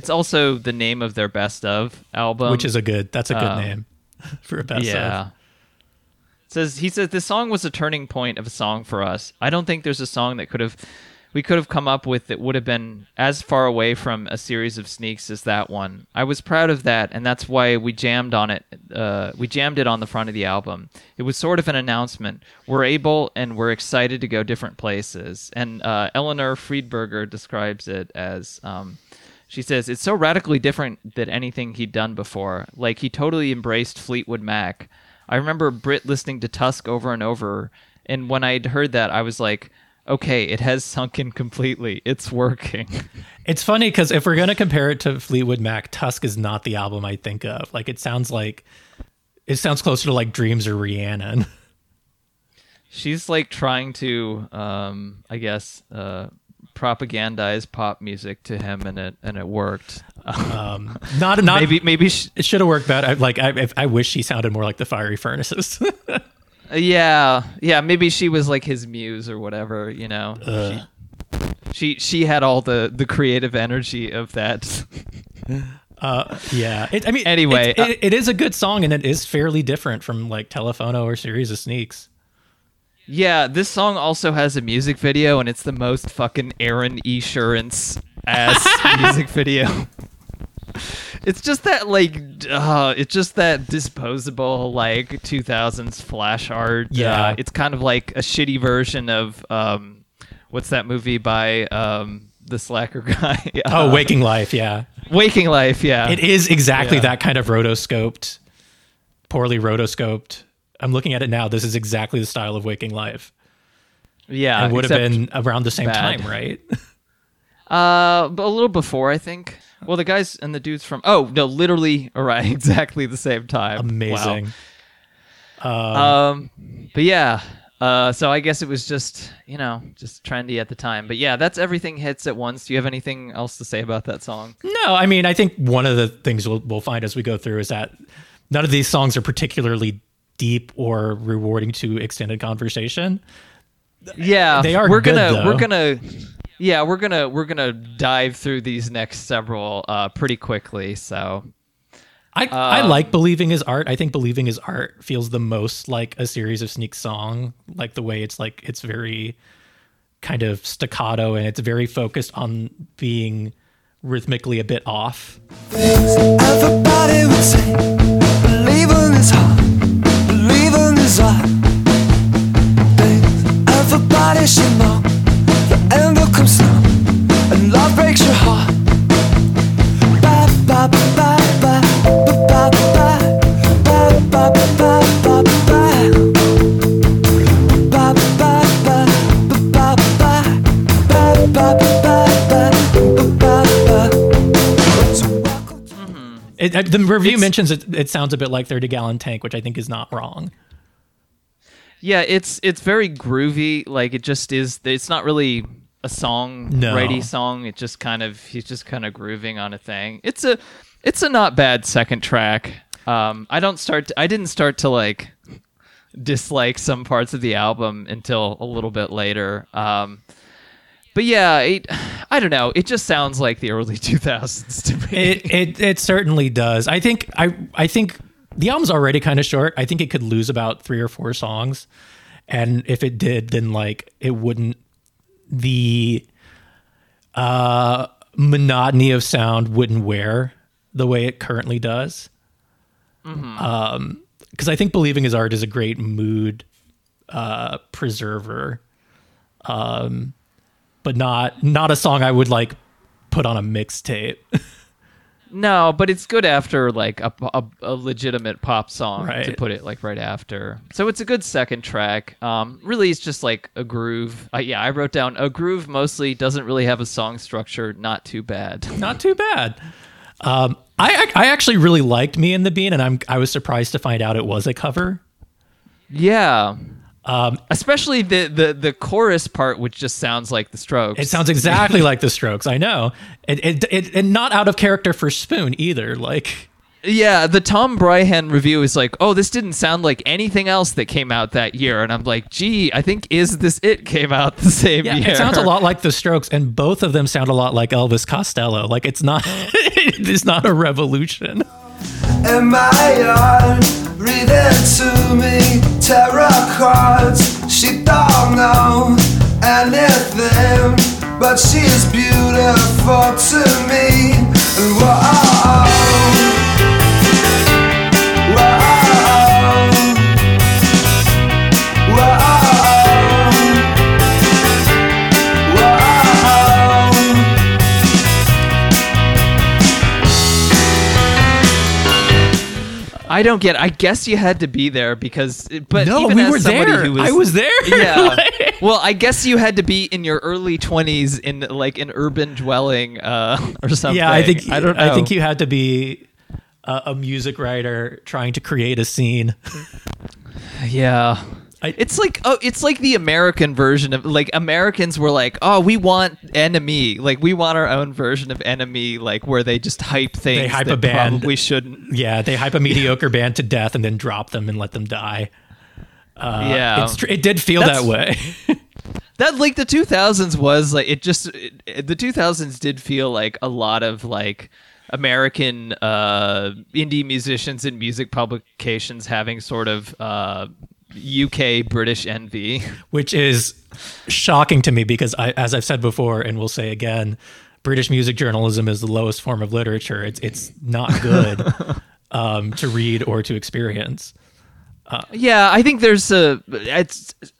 It's also the name of their best of album. Which is that's a good name for a best of. He says, this song was a turning point of a song for us. I don't think there's a song that we could have come up with that would have been as far away from a Series of Sneaks as that one. I was proud of that, and that's why we jammed on it. We jammed it on the front of the album. It was sort of an announcement. We're able and we're excited to go different places. And Eleanor Friedberger describes it as... she says, it's so radically different than anything he'd done before. Like, he totally embraced Fleetwood Mac. I remember Britt listening to Tusk over and over, and when I'd heard that, I was like, okay, it has sunk in completely. It's working. It's funny, because if we're going to compare it to Fleetwood Mac, Tusk is not the album I think of. Like, it sounds closer to, like, Dreams or Rhiannon. She's, like, trying to, propagandize pop music to him, and it worked. Not maybe it should have worked better. I wish she sounded more like the Fiery Furnaces. yeah. Maybe she was like his muse or whatever. You know, she had all the creative energy of that. Anyway, it is a good song, and it is fairly different from like Telefono or Series of Sneaks. Yeah, this song also has a music video, and it's the most fucking Aaron Esurance ass music video. It's just that, like, it's just that disposable, like, 2000s flash art. Yeah. It's kind of like a shitty version of, what's that movie by the Slacker guy? Waking Life, yeah. Waking Life, yeah. It is exactly that kind of rotoscoped, poorly rotoscoped. I'm looking at it now. This is exactly the style of Waking Life. Yeah. It would have been around the same time, right? But a little before, I think. Well, the guys and the dudes from... Oh, no, literally, all right, exactly the same time. Amazing. Wow. But yeah, so I guess it was just, you know, just trendy at the time. But yeah, that's Everything Hits at Once. Do you have anything else to say about that song? No, I mean, I think one of the things we'll find as we go through is that none of these songs are particularly deep or rewarding to extended conversation. Yeah. They are we're gonna dive through these next several pretty quickly. So, I like Believing Is Art. I think Believing Is Art feels the most like a Series of Sneaks song, like the way it's like it's very kind of staccato and it's very focused on being rhythmically a bit off. Everybody would say, believing is hard, believing is hard. Everybody should know. And they'll come slow, and love breaks your heart. Ba ba ba ba ba ba ba ba ba ba ba ba ba. The review mentions it sounds a bit like 30 Gallon Tank, which I think is not wrong. Yeah, it's very groovy. Like it just is. It's not really a song-ready song. It just kind of he's grooving on a thing. It's a not bad second track. I didn't start to like dislike some parts of the album until a little bit later. But yeah, I don't know. It just sounds like the early 2000s to me. It certainly does. I think. The album's already kind of short. I think it could lose about 3 or 4 songs. And if it did, then like it wouldn't, the monotony of sound wouldn't wear the way it currently does. Mm-hmm. 'Cause I think Believing Is Art is a great mood preserver. But not a song I would like put on a mixtape. No, but it's good after like a legitimate pop song, right, to put it like right after. So it's a good second track. Really, it's just like a groove. I wrote down a groove mostly, doesn't really have a song structure. Not too bad. Not too bad. I actually really liked Me and the Bean, and I was surprised to find out it was a cover. Yeah. Especially the chorus part, which just sounds like the Strokes. It sounds exactly like the Strokes. I know, it and not out of character for Spoon either. Like, yeah, the Tom Bryhan review is like, oh, this didn't sound like anything else that came out that year, and I'm like, gee, I think Is This It came out the same year. It sounds a lot like the Strokes, and both of them sound a lot like Elvis Costello. Like, it's not, it's not a revolution. In my yard, read it to me, tarot cards. She don't know anything, but she is beautiful to me. Whoa, whoa, I don't get it. I guess you had to be there because... But no, even we as were there. I was there. Yeah. Well, I guess you had to be in your early 20s in like an urban dwelling or something. Yeah, I don't know. I think you had to be a music writer trying to create a scene. Yeah. It's like the American version of like Americans were like, oh, we want Enemy, like we want our own version of Enemy, like where they just hype things. They hype a band. Probably shouldn't. Yeah, they hype a mediocre band to death and then drop them and let them die. Yeah, it did feel that way. That like the 2000s was like the 2000s did feel like a lot of like American indie musicians and music publications having sort of. UK British envy, which is shocking to me because as I've said before and will say again, British music journalism is the lowest form of literature. It's not good to read or to experience. Yeah, I think there's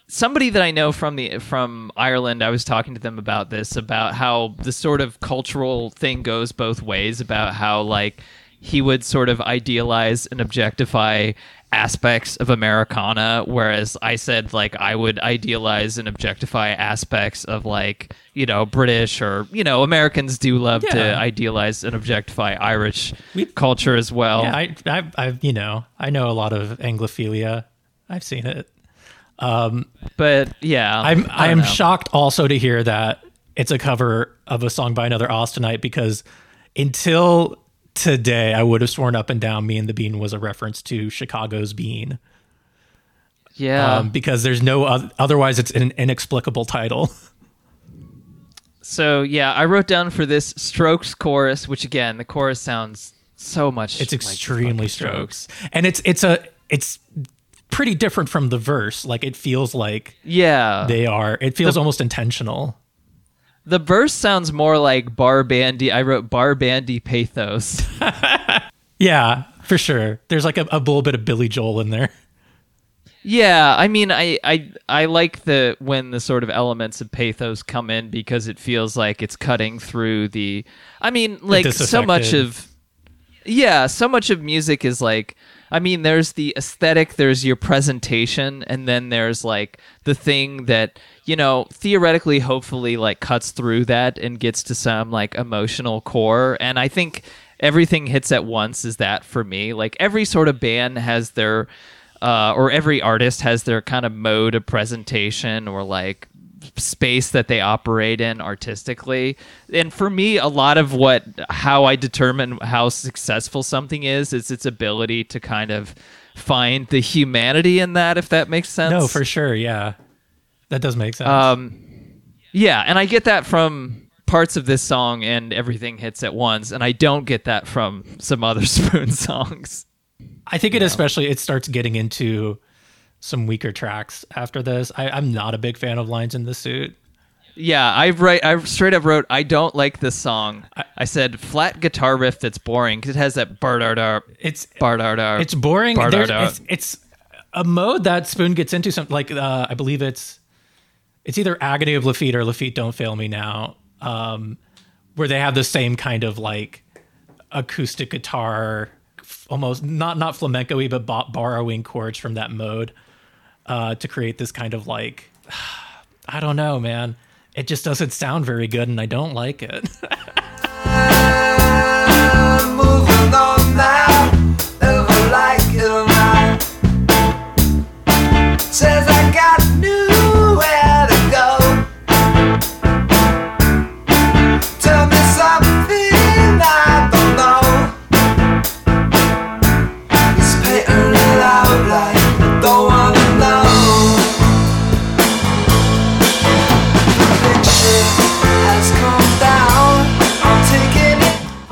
somebody that I know from Ireland. I was talking to them about this, about how the sort of cultural thing goes both ways, about how like he would sort of idealize and objectify aspects of Americana, whereas I said like I would idealize and objectify aspects of like, you know, British or, you know, Americans do love to idealize and objectify Irish culture as well. Yeah, I've you know, I know a lot of Anglophilia. I've seen it. But yeah, I am shocked also to hear that it's a cover of a song by another Austenite, because until today, I would have sworn up and down Me and the Bean was a reference to Chicago's Bean. Yeah. Because there's no otherwise it's an inexplicable title. So, yeah, I wrote down for this Strokes chorus, which again, the chorus sounds so much. It's extremely Strokes. And it's pretty different from the verse. Like it feels like it feels almost intentional. The verse sounds more like bar bandy. I wrote bar bandy pathos. Yeah, for sure. There's like a little bit of Billy Joel in there. Yeah, I mean, I like when the sort of elements of pathos come in, because it feels like it's cutting through the. I mean, like so much of music is like. I mean, there's the aesthetic, there's your presentation, and then there's like the thing that, you know, theoretically, hopefully, like cuts through that and gets to some like emotional core. And I think Everything Hits at Once is that for me. Like every sort of band has their, or every artist has their kind of mode of presentation or like space that they operate in artistically. And for me, a lot of how I determine how successful something is its ability to kind of find the humanity in that, if that makes sense. No, for sure. Yeah, that does make sense. Yeah, and I get that from parts of this song and Everything Hits at Once, and I don't get that from some other Spoon songs. I think it starts getting into some weaker tracks after this. I'm not a big fan of Lines in the Suit. Yeah, I straight up wrote, I don't like this song. I said flat guitar riff that's boring, because it has that bar-dar-dar. It's boring. It's a mode that Spoon gets into. Some like I believe it's either Agony of Lafitte or Lafitte Don't Fail Me Now, where they have the same kind of like acoustic guitar, almost not flamenco-y, but borrowing chords from that mode. To create this kind of like, I don't know, man. It just doesn't sound very good, and I don't like it. Moving on now, never like it or not. Says I got nowhere to go. Tell me something I don't know. It's painting it out like I don't want.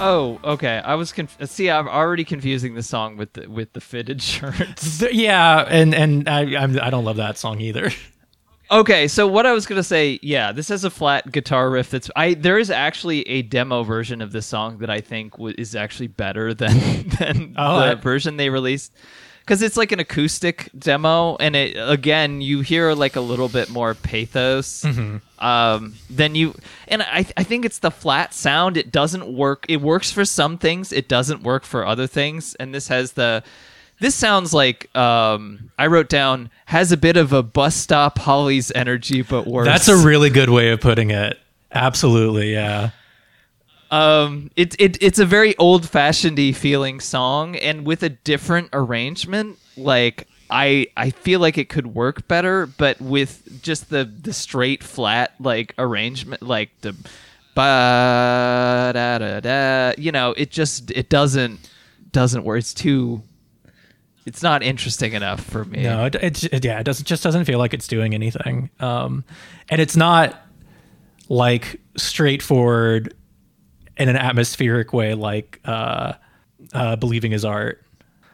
Oh, okay. I was I'm already confusing the song with the Fitted Shirt. Yeah, and I don't love that song either. Okay, so what I was gonna say, yeah, this has a flat guitar riff. There is actually a demo version of this song that I think is actually better than the version they released, because it's like an acoustic demo, and it again you hear like a little bit more pathos. Mm-hmm. I think it's the flat sound. It doesn't work. It works for some things. It doesn't work for other things. And this has this sounds like, I wrote down, has a bit of a bus stop Hollies energy, but worse. That's a really good way of putting it. Absolutely. Yeah. It's a very old fashioned-y feeling song, and with a different arrangement, like, I feel like it could work better, but with just the straight flat like arrangement, like the ba da da da, you know, it doesn't work. It's not interesting enough for me. No, it just doesn't feel like it's doing anything. And it's not like straightforward in an atmospheric way, like Believing Is Art.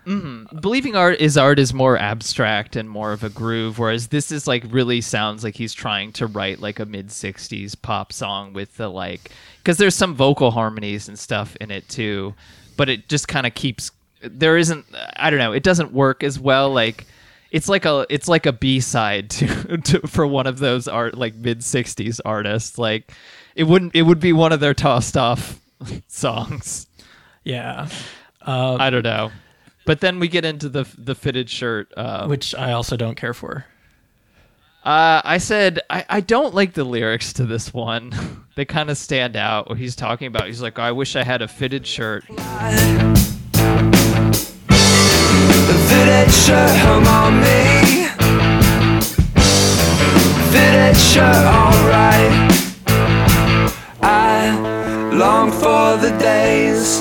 Mm-hmm. Believing Art is more abstract and more of a groove, whereas this is like really sounds like he's trying to write like a mid-60s pop song with the like, because there's some vocal harmonies and stuff in it too, but it just kind of keeps, there isn't, I don't know, it doesn't work as well. Like it's like a B-side to for one of those art like mid-60s artists. Like it would be one of their tossed off songs. Yeah, I don't know. But then we get into the Fitted Shirt. Which I also don't care for. I said, I don't like the lyrics to this one. They kind of stand out. What he's talking about, he's like, oh, I wish I had a fitted shirt. The fitted shirt hung on me. Fitted shirt, all right. I long for the days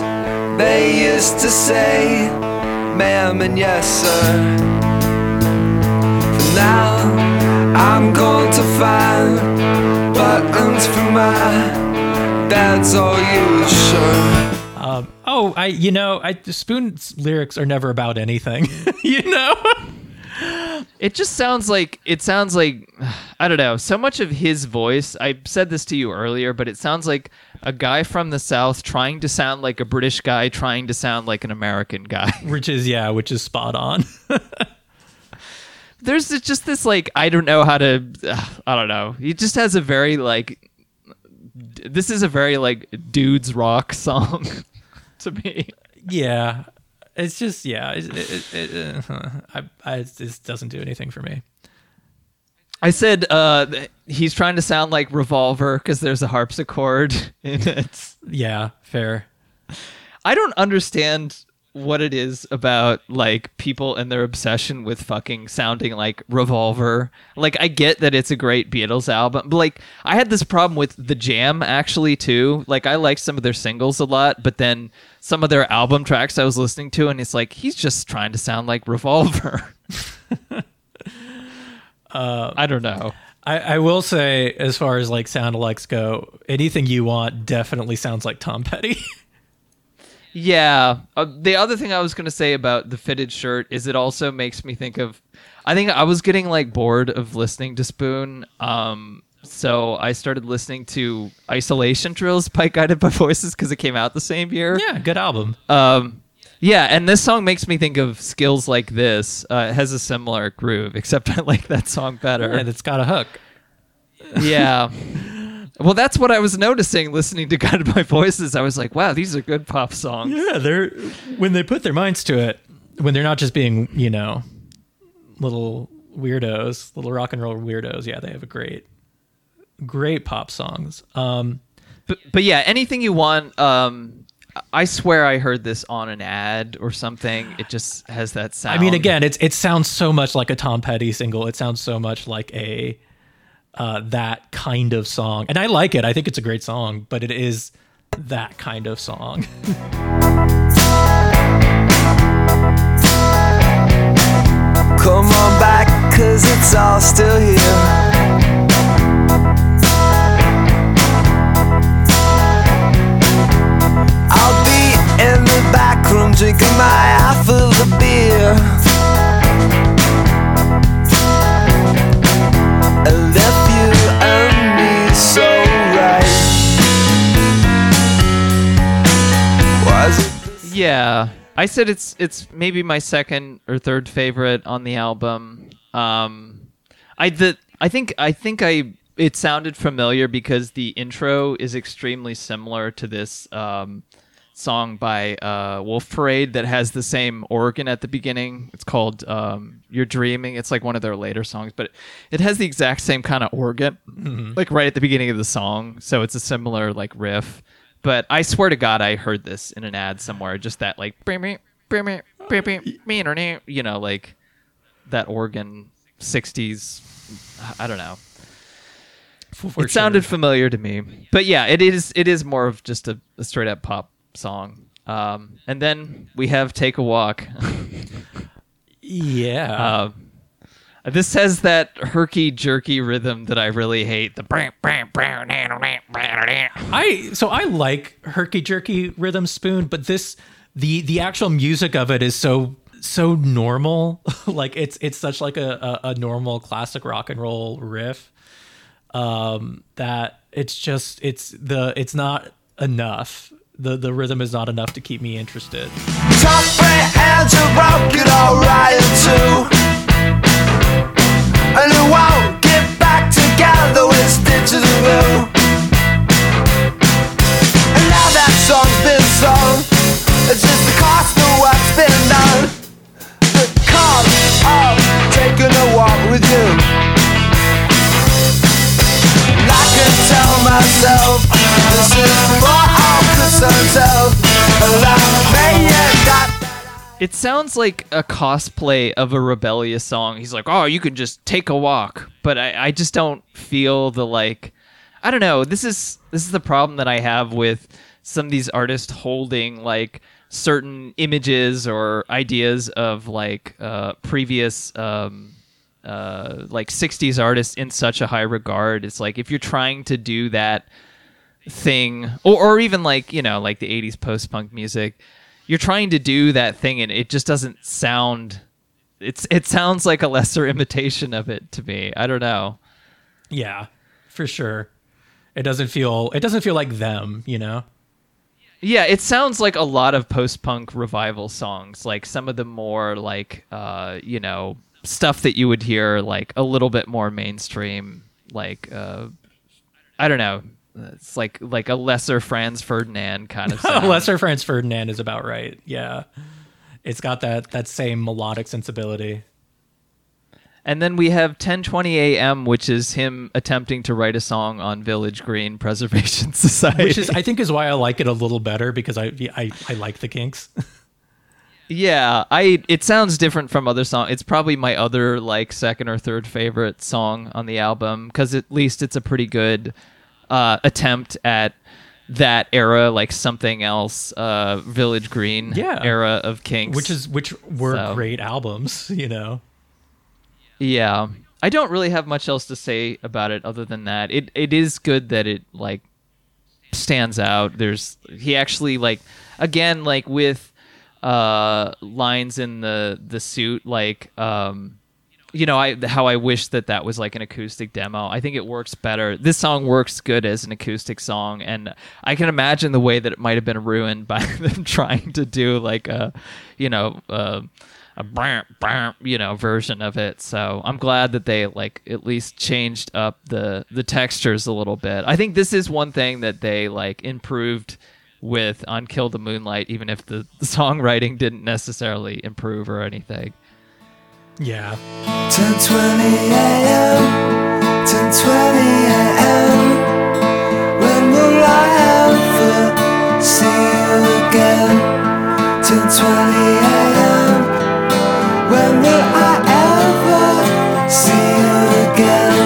they used to say, ma'am and yes sir. For now I'm going to find buttons for my dad's all you sure. Spoon's lyrics are never about anything. You know. It just sounds like I don't know, so much of his voice, I said this to you earlier, but it sounds like a guy from the South trying to sound like a British guy trying to sound like an American guy. Which is spot on. There's just this like, I don't know. He just has a very like, this is a very like dudes rock song to me. Yeah. It's just, yeah. It doesn't do anything for me. I said he's trying to sound like Revolver because there's a harpsichord in it. Yeah, fair. I don't understand what it is about like people and their obsession with fucking sounding like Revolver. Like I get that it's a great Beatles album, but like I had this problem with The Jam actually too. Like I like some of their singles a lot, but then some of their album tracks I was listening to and it's like he's just trying to sound like Revolver. I don't know. I will say, as far as like sound alikes go, Anything You Want definitely sounds like Tom Petty. Yeah. The other thing I was going to say about the Fitted Shirt is it also makes me think of, I think I was getting like bored of listening to Spoon. So I started listening to Isolation Drills by Guided by Voices because it came out the same year. Yeah. Good album. Yeah, and this song makes me think of Skills Like This. It has a similar groove, except I like that song better. And it's got a hook. Yeah. Well, that's what I was noticing listening to Guided by Voices. I was like, wow, these are good pop songs. Yeah, they're, when they put their minds to it, when they're not just being, you know, little weirdos, little rock and roll weirdos, yeah, they have a great pop songs. But yeah, Anything You Want... I swear I heard this on an ad or something. It just has that sound. I mean, again, it sounds so much like a Tom Petty single. It sounds so much like a that kind of song. And I like it. I think it's a great song, but it is that kind of song. Come on back, 'cause it's all still here. In the back room, drinking my half of the beer. I left you and me so right. Was it? Yeah, I said it's maybe my second or third favorite on the album. I think it sounded familiar because the intro is extremely similar to this. Song by Wolf Parade that has the same organ at the beginning. It's called You're Dreaming. It's like one of their later songs, but it has the exact same kind of organ, mm-hmm. like right at the beginning of the song. So it's a similar like riff. But I swear to God, I heard this in an ad somewhere. Just that like, you know, like that organ 60s. I don't know. It sounded familiar to me. But yeah, it is more of just a straight up pop song. And then we have Take a Walk. Yeah. This has that herky jerky rhythm that I really hate. I like herky jerky rhythm, Spoon, but the actual music of it is so so normal. Like it's such like a normal classic rock and roll riff that it's not enough. The rhythm is not enough to keep me interested. Top hands of rock and all right too. And it won't get back together with stitches of blue. And now that song's been sung, it's just the cost of what's been done. The cost of taking a walk with you. And I can tell myself, this is for all concerns of, and I may have got. It sounds like a cosplay of a rebellious song. He's like, oh, you can just take a walk. But I just don't feel the, like, I don't know. This is the problem that I have with some of these artists holding like certain images or ideas of like previous like 60s artists in such a high regard. It's like if you're trying to do that thing or even like, you know, like the 80s post-punk music, you're trying to do that thing and it just doesn't sound, it sounds like a lesser imitation of it to me. I don't know. Yeah, for sure. It doesn't feel like them, you know? Yeah, it sounds like a lot of post-punk revival songs, like some of the more like, you know, stuff that you would hear like a little bit more mainstream, like, I don't know. It's like a lesser Franz Ferdinand kind of sound. Lesser Franz Ferdinand is about right. Yeah. It's got that same melodic sensibility. And then we have 1020 AM, which is him attempting to write a song on Village Green Preservation Society. Which is, I think, is why I like it a little better, because I like the Kinks. Yeah, it sounds different from other songs. It's probably my other like second or third favorite song on the album, because at least it's a pretty good attempt at that era, like something else, Village Green era of Kinks, which were great albums, you know. Yeah, I don't really have much else to say about it other than that. It is good that it like stands out. There's he actually like again like with lines in the suit like. You know, I wish that was like an acoustic demo. I think it works better. This song works good as an acoustic song, and I can imagine the way that it might have been ruined by them trying to do like a version of it. So I'm glad that they like at least changed up the textures a little bit. I think this is one thing that they like improved with on Kill the Moonlight, even if the songwriting didn't necessarily improve or anything. Yeah. 10:20 a.m. When will I ever see you again? 10:20 a.m. When will I ever see you again?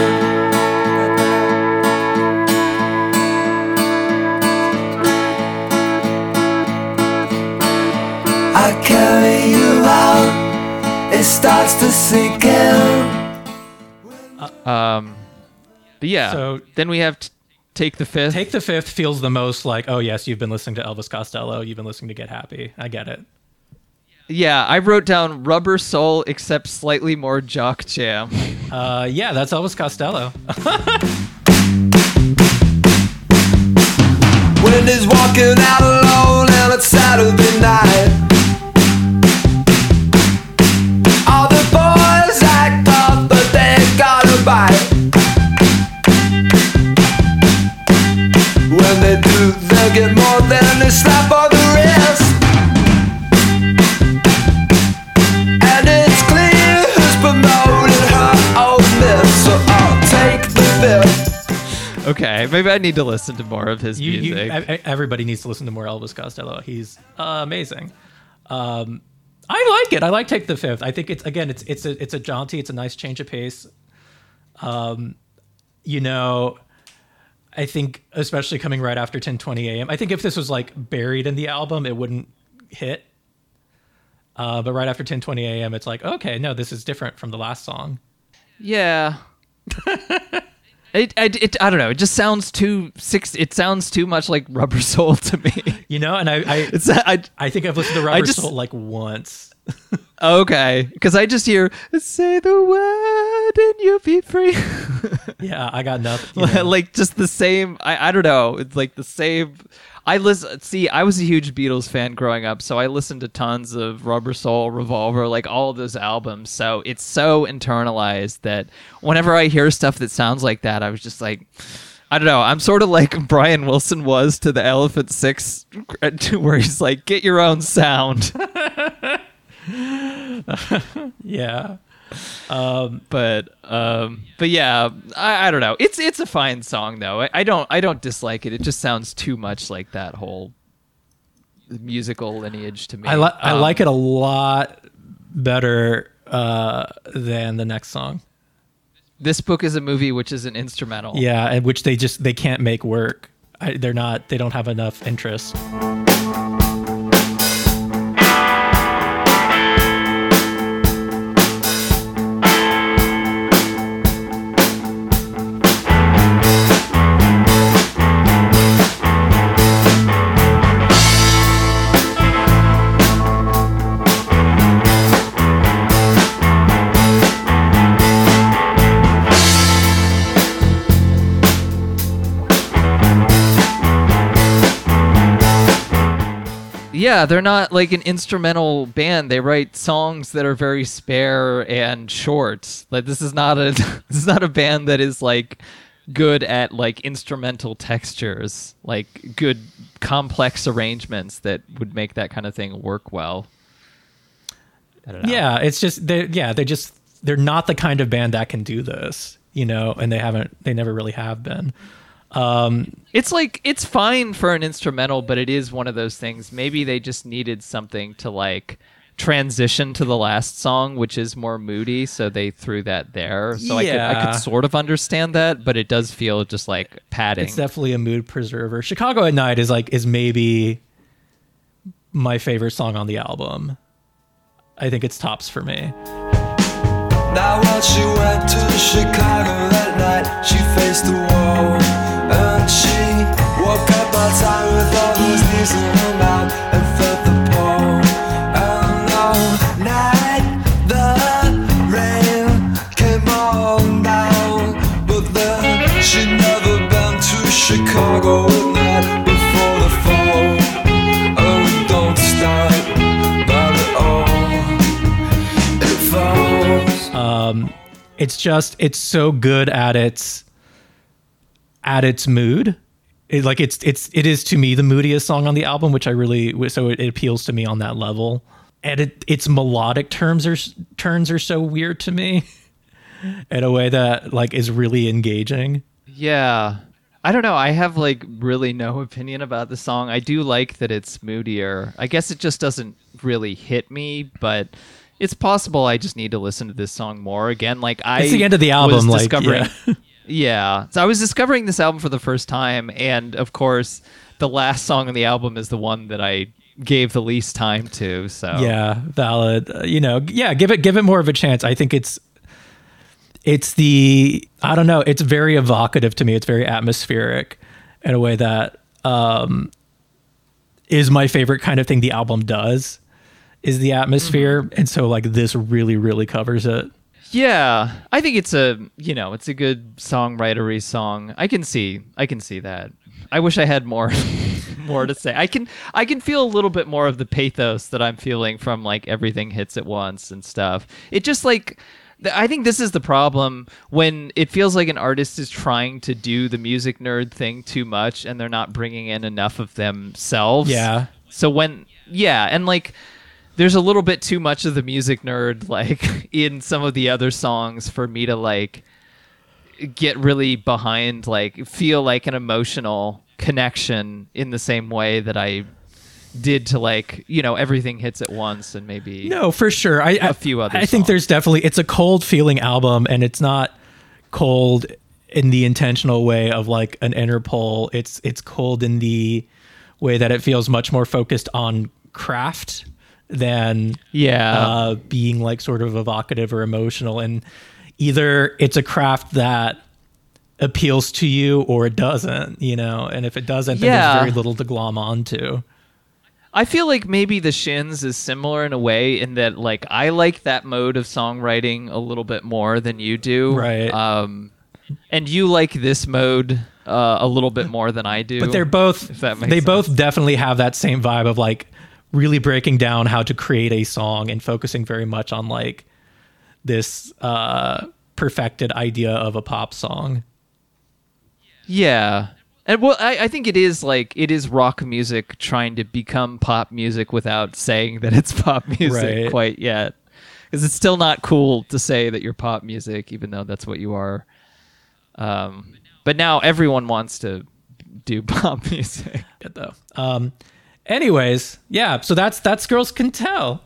I carry you out. It starts to sink in. But yeah. So then we have Take the Fifth. Take the Fifth feels the most like, oh yes, you've been listening to Elvis Costello. You've been listening to Get Happy. I get it. Yeah, I wrote down Rubber Soul except slightly more jock jam. Yeah, that's Elvis Costello. Wind is walking out alone and it's Saturday night. When they do, they'll get more than a slap on the wrist. And it's clear who's promoting her own myth, so I'll take the fifth. Okay, maybe I need to listen to more of his music. Everybody needs to listen to more Elvis Costello. He's amazing. I like it. I like Take the Fifth. I think it's a jaunty, it's a nice change of pace. You know, I think especially coming right after 10:20 a.m. I think if this was like buried in the album, it wouldn't hit. But right after 10:20 a.m., it's like, okay, no, this is different from the last song. Yeah. I don't know. It just sounds it sounds too much like Rubber Soul to me. You know, and I think I've listened to Rubber Soul like once. Okay, because I just hear "Say the word and you'll be free." Yeah, I got nothing. You know. Like just the same. I don't know. It's like the same. I listen. See, I was a huge Beatles fan growing up, so I listened to tons of Rubber Soul, Revolver, like all of those albums. So it's so internalized that whenever I hear stuff that sounds like that, I was just like, I don't know. I'm sort of like Brian Wilson was to the Elephant Six, where he's like, "Get your own sound." Yeah. But yeah, I don't know. It's a fine song though. I don't dislike it. It just sounds too much like that whole musical lineage to me. I like it a lot better than the next song. This book is a movie, which is an instrumental. Yeah, and which they can't make work. They don't have enough interest. Yeah, they're not like an instrumental band. They write songs that are very spare and short. Like this is not a band that is like good at like instrumental textures, like good complex arrangements that would make that kind of thing work well. I don't know. Yeah, it's just they're not the kind of band that can do this, you know, and they never really have been. It's like it's fine for an instrumental, but it is one of those things. Maybe they just needed something to like transition to the last song, which is more moody, so they threw that there. So yeah. I could sort of understand that, but it does feel just like padding. It's definitely a mood preserver. Chicago at Night is maybe my favorite song on the album. I think it's tops for me. Now while she went to Chicago that night, she faced the wall. And she woke up outside with all those leaves in her mouth and felt the pole. And all night the rain came on down, but then she'd never been to Chicago at night before the fall. Oh, don't stop about it all. It falls. It's so good at its. At its mood, it is to me the moodiest song on the album, which I really it appeals to me on that level. And its melodic turns are so weird to me, in a way that like is really engaging. Yeah, I don't know. I have like really no opinion about the song. I do like that it's moodier. I guess it just doesn't really hit me, but. It's possible I just need to listen to this song more again. Like it's the end of the album. Like, discovering, yeah. Yeah. So I was discovering this album for the first time. And of course, the last song on the album is the one that I gave the least time to. So yeah, valid. Give it more of a chance. I think it's very evocative to me. It's very atmospheric in a way that is my favorite kind of thing the album does. Is the atmosphere, and so like this really, really covers it. Yeah, I think it's a good songwritery song. I can see that. I wish I had more to say. I can feel a little bit more of the pathos that I'm feeling from like Everything Hits at Once and stuff. It just like. I think this is the problem when it feels like an artist is trying to do the music nerd thing too much, and they're not bringing in enough of themselves. Yeah. So when and like. There's a little bit too much of the music nerd, like in some of the other songs, for me to like get really behind, like feel like an emotional connection in the same way that I did to like, you know, Everything Hits at Once and maybe no, for sure. A few other. I think there's definitely it's a cold feeling album, and it's not cold in the intentional way of like an Interpol. It's cold in the way that it feels much more focused on craft. Than being like sort of evocative or emotional, and either it's a craft that appeals to you or it doesn't, you know, and if it doesn't, then there's very little to glom onto. I feel like maybe The Shins is similar in a way in that, like, I like that mode of songwriting a little bit more than you do. Right. And you like this mode a little bit more than I do. But they're both, if that makes sense. Both definitely have that same vibe of, like, really breaking down how to create a song and focusing very much on, like, this perfected idea of a pop song. Yeah. And well, I think it is like, it is rock music trying to become pop music without saying that it's pop music quite yet. Because it's still not cool to say that you're pop music, even though that's what you are. But now everyone wants to do pop music. Good though. Anyways, yeah. So that's Girls Can Tell.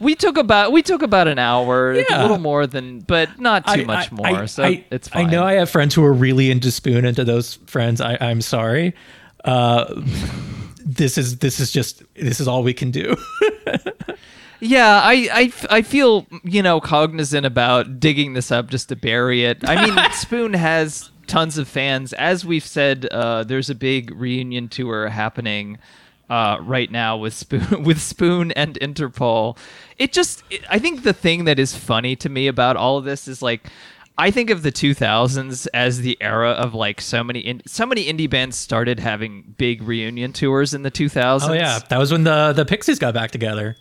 We took about an hour, a little more than, but not too much more. So it's fine. I know I have friends who are really into Spoon, and to those friends, I'm sorry. This is all we can do. Yeah, I feel, cognizant about digging this up just to bury it. I mean, Spoon has tons of fans. As we've said, there's a big reunion tour happening right now with Spoon and Interpol. I think the thing that is funny to me about all of this is, like, I think of the 2000s as the era of, like, so many indie bands started having big reunion tours in the 2000s. Oh yeah, that was when the Pixies got back together.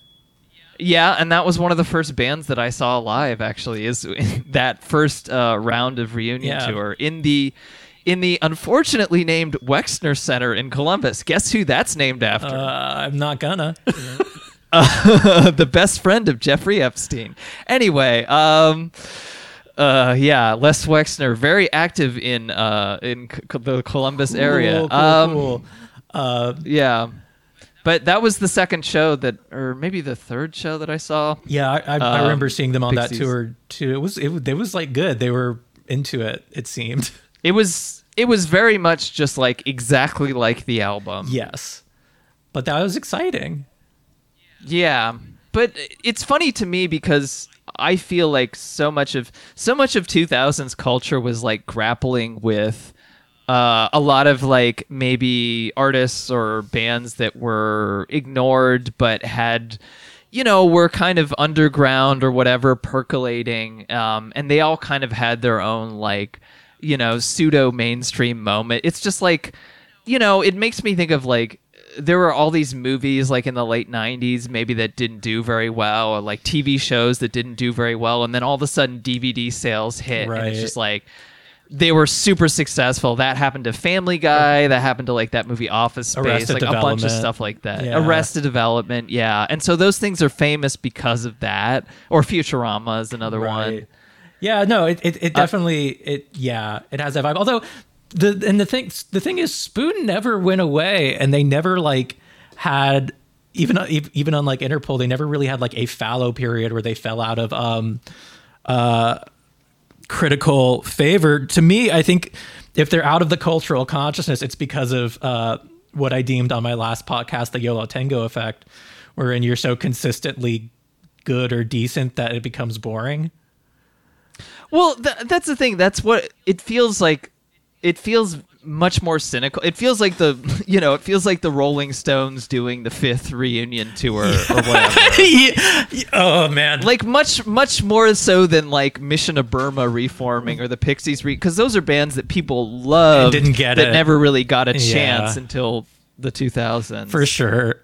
Yeah, and that was one of the first bands that I saw live, actually, is that first round of reunion tour in the unfortunately named Wexner Center in Columbus. Guess who that's named after? I'm not gonna. The best friend of Jeffrey Epstein. Anyway, Les Wexner, very active in the Columbus area. Cool. Yeah. But that was the second show or maybe the third show that I saw. Yeah, I remember seeing them on Pixies. That tour too. It was like good. They were into it. It seemed it was very much just like exactly like the album. Yes, but that was exciting. Yeah, but it's funny to me because I feel like so much of 2000s culture was like grappling with. A lot of like maybe artists or bands that were ignored but had, were kind of underground or whatever percolating, and they all kind of had their own like, pseudo mainstream moment. It's just like, it makes me think of like there were all these movies like in the late 90s maybe that didn't do very well, or like TV shows that didn't do very well, and then all of a sudden DVD sales hit, right. And it's just like. They were super successful. That happened to Family Guy. That happened to like that movie Office Space, Arrested Development. A bunch of stuff like that. Yeah. Arrested Development, yeah. And so those things are famous because of that. Or Futurama is another one. Yeah, no, it definitely it has that vibe. Although the thing is, Spoon never went away, and they never like had even on like Interpol, they never really had like a fallow period where they fell out of critical favor. To me, I think if they're out of the cultural consciousness, it's because of what I deemed on my last podcast the YOLO Tango effect, wherein you're so consistently good or decent that it becomes boring. Well, that's the thing. That's what it feels like. It feels much more cynical. It feels like the Rolling Stones doing the fifth reunion tour or whatever. Oh man, like much more so than like Mission of Burma reforming or the Pixies because those are bands that people loved and didn't get that it. Never really got a chance until the 2000s for sure.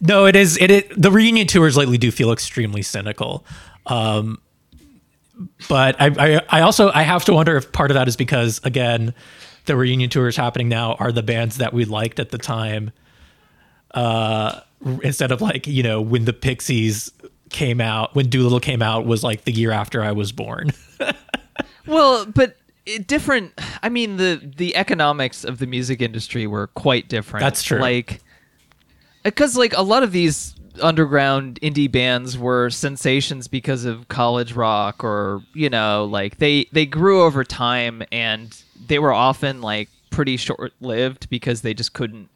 No, it is the reunion tours lately do feel extremely cynical. But I also have to wonder if part of that is because again. The reunion tours happening now are the bands that we liked at the time. Instead of like, when the Pixies came out, when Doolittle came out was like the year after I was born. Well, but the economics of the music industry were quite different. That's true. Like, because like a lot of these underground indie bands were sensations because of college rock or, like they grew over time and, they were often like pretty short lived because they just couldn't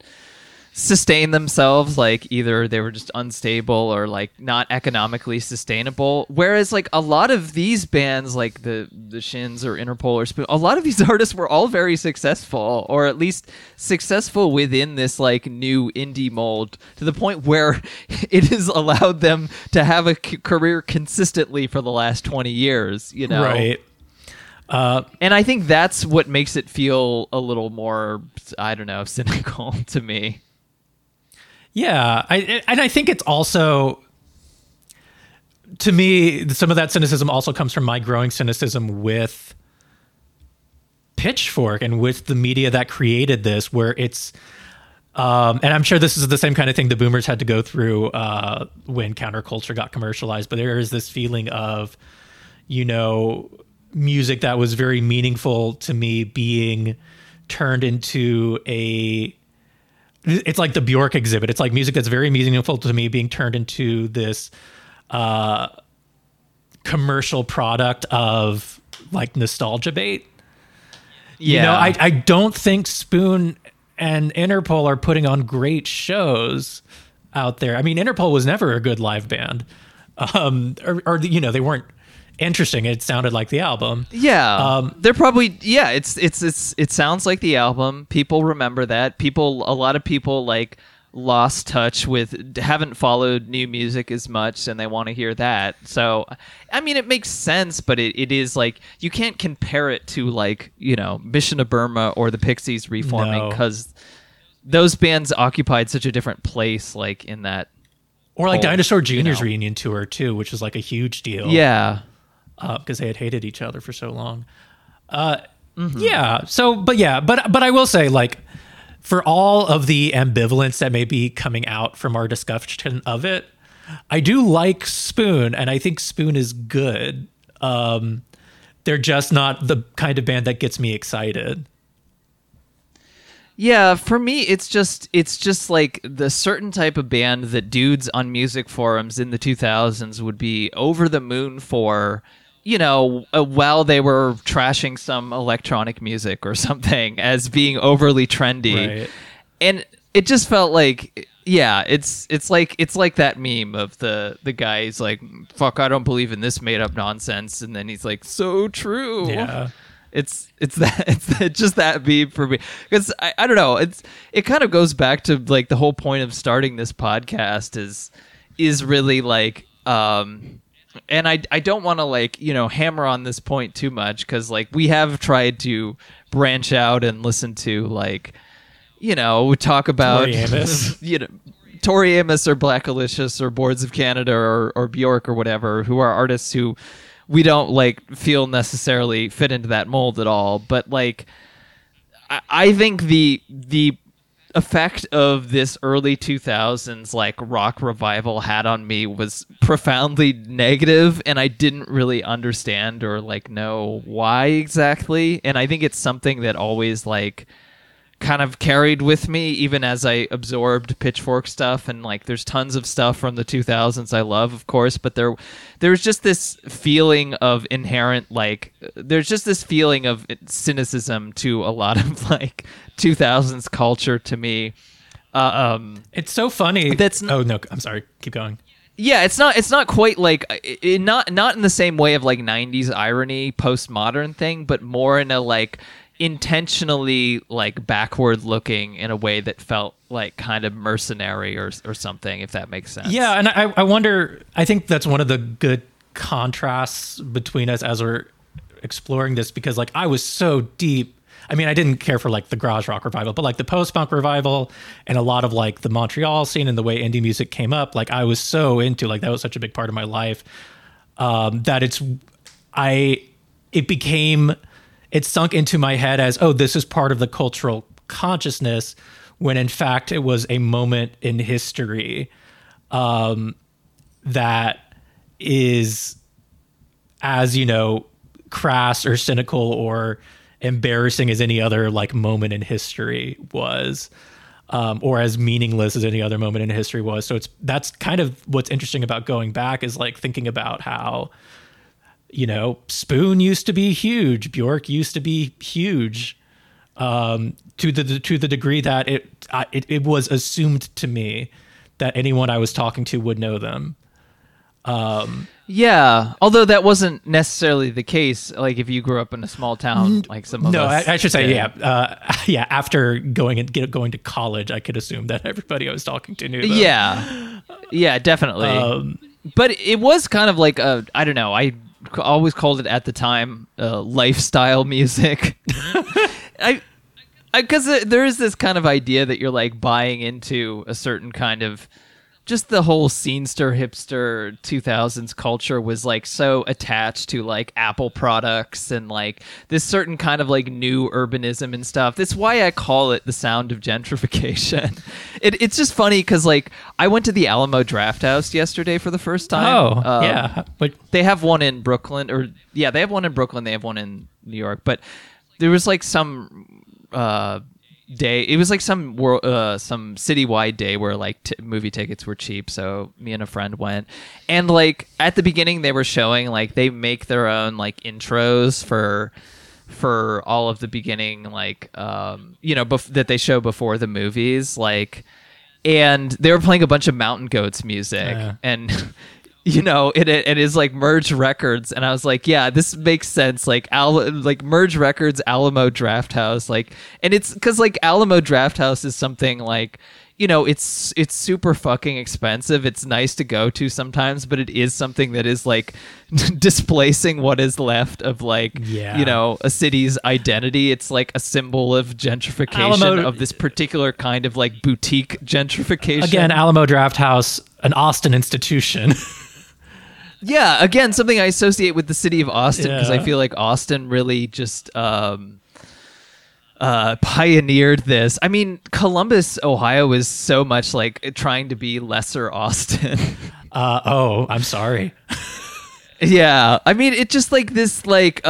sustain themselves, like either they were just unstable or like not economically sustainable, whereas like a lot of these bands like the Shins or Interpol or Spoon, a lot of these artists were all very successful, or at least successful within this like new indie mold, to the point where it has allowed them to have a career consistently for the last 20 years, you know? Right. And I think that's what makes it feel a little more, I don't know, cynical to me. Yeah, I think it's also, to me, some of that cynicism also comes from my growing cynicism with Pitchfork and with the media that created this, where it's, and I'm sure this is the same kind of thing the boomers had to go through when counterculture got commercialized, but there is this feeling of, you know, music that was very meaningful to me being turned into a... It's like the Bjork exhibit. It's like music that's very meaningful to me being turned into this commercial product of like nostalgia bait. Yeah. You know, I don't think Spoon and Interpol are putting on great shows out there. I mean, Interpol was never a good live band. Or you know, they weren't interesting. It sounded like the album. Yeah. They're probably, yeah, it sounds like the album. People remember that. A lot of people like lost touch with, haven't followed new music as much, and they want to hear that. So, I mean, it makes sense, but it is like, you can't compare it to like, you know, Mission to Burma or the Pixies reforming, because those bands occupied such a different place, like in that. Or like whole, Dinosaur Jr.'s reunion tour too, which was like a huge deal. Yeah. Because they had hated each other for so long. Yeah. So, but yeah, but I will say, like, for all of the ambivalence that may be coming out from our discussion of it, I do like Spoon, and I think Spoon is good. They're just not the kind of band that gets me excited. Yeah, for me, it's just like the certain type of band that dudes on music forums in the 2000s would be over the moon for, you know, while they were trashing some electronic music or something as being overly trendy. Right. And it just felt like, yeah, it's like that meme of the guy who's like, fuck, I don't believe in this made up nonsense. And then he's like, so true. Yeah. It's just that beat for me, because I don't know, it kind of goes back to like the whole point of starting this podcast is really like and I don't want to like, you know, hammer on this point too much, because like we have tried to branch out and listen to, like, you know, we talk about Tori Amos. You know, Tori Amos or Blackalicious or Boards of Canada or Bjork or whatever, who are artists who we don't like feel necessarily fit into that mold at all. But like, I think the effect of this early 2000s like rock revival had on me was profoundly negative, and I didn't really understand or like know why exactly. And I think it's something that always like kind of carried with me, even as I absorbed Pitchfork stuff. And like, there's tons of stuff from the 2000s I love, of course, but there's just this feeling of inherent, like, there's just this feeling of cynicism to a lot of like 2000s culture to me. It's so funny. Oh no, I'm sorry. Keep going. Yeah, it's not quite like not in the same way of like 90s irony, postmodern thing, but more in a like intentionally like backward looking in a way that felt like kind of mercenary or something, if that makes sense. Yeah. And I wonder, I think that's one of the good contrasts between us as we're exploring this, because like I was so deep. I mean, I didn't care for like the garage rock revival, but like the post-punk revival and a lot of like the Montreal scene and the way indie music came up, like I was so into, like that was such a big part of my life, that it sunk into my head as, oh, this is part of the cultural consciousness, when in fact it was a moment in history that is, as you know, crass or cynical or embarrassing as any other like moment in history was, or as meaningless as any other moment in history was. So that's kind of what's interesting about going back, is like thinking about how, you know, Spoon used to be huge. Bjork used to be huge. to the degree that it was assumed to me that anyone I was talking to would know them. Yeah, although that wasn't necessarily the case. Like if you grew up in a small town, like some of us. No, I should say, yeah. After going to college, I could assume that everybody I was talking to knew them. Yeah, definitely. But it was kind of like I don't know. I always called it at the time lifestyle music. Because there is this kind of idea that you're like buying into a certain kind of. Just the whole scenester, hipster 2000s culture was like so attached to like Apple products and like this certain kind of like new urbanism and stuff. That's why I call it the sound of gentrification. It's just funny because like I went to the Alamo Drafthouse yesterday for the first time. Oh, yeah. But they have one in Brooklyn, they have one in Brooklyn. They have one in New York. But there was like some. Day it was like some citywide day where like movie tickets were cheap, so me and a friend went, and like at the beginning they were showing like they make their own like intros for all of the beginning like that they show before the movies, like, and they were playing a bunch of Mountain Goats music and it is like Merge Records, and I was like, yeah, this makes sense. Like Merge Records, Alamo Drafthouse, like, and it's because like Alamo Drafthouse is something like, it's super fucking expensive. It's nice to go to sometimes, but it is something that is like displacing what is left of like a city's identity. It's like a symbol of gentrification of this particular kind of like boutique gentrification. Again, Alamo Drafthouse, an Austin institution. Yeah, again, something I associate with the city of Austin because I feel like Austin really just pioneered this. I mean, Columbus, Ohio is so much like trying to be lesser Austin. Oh, I'm sorry. Yeah, I mean, it's just like this like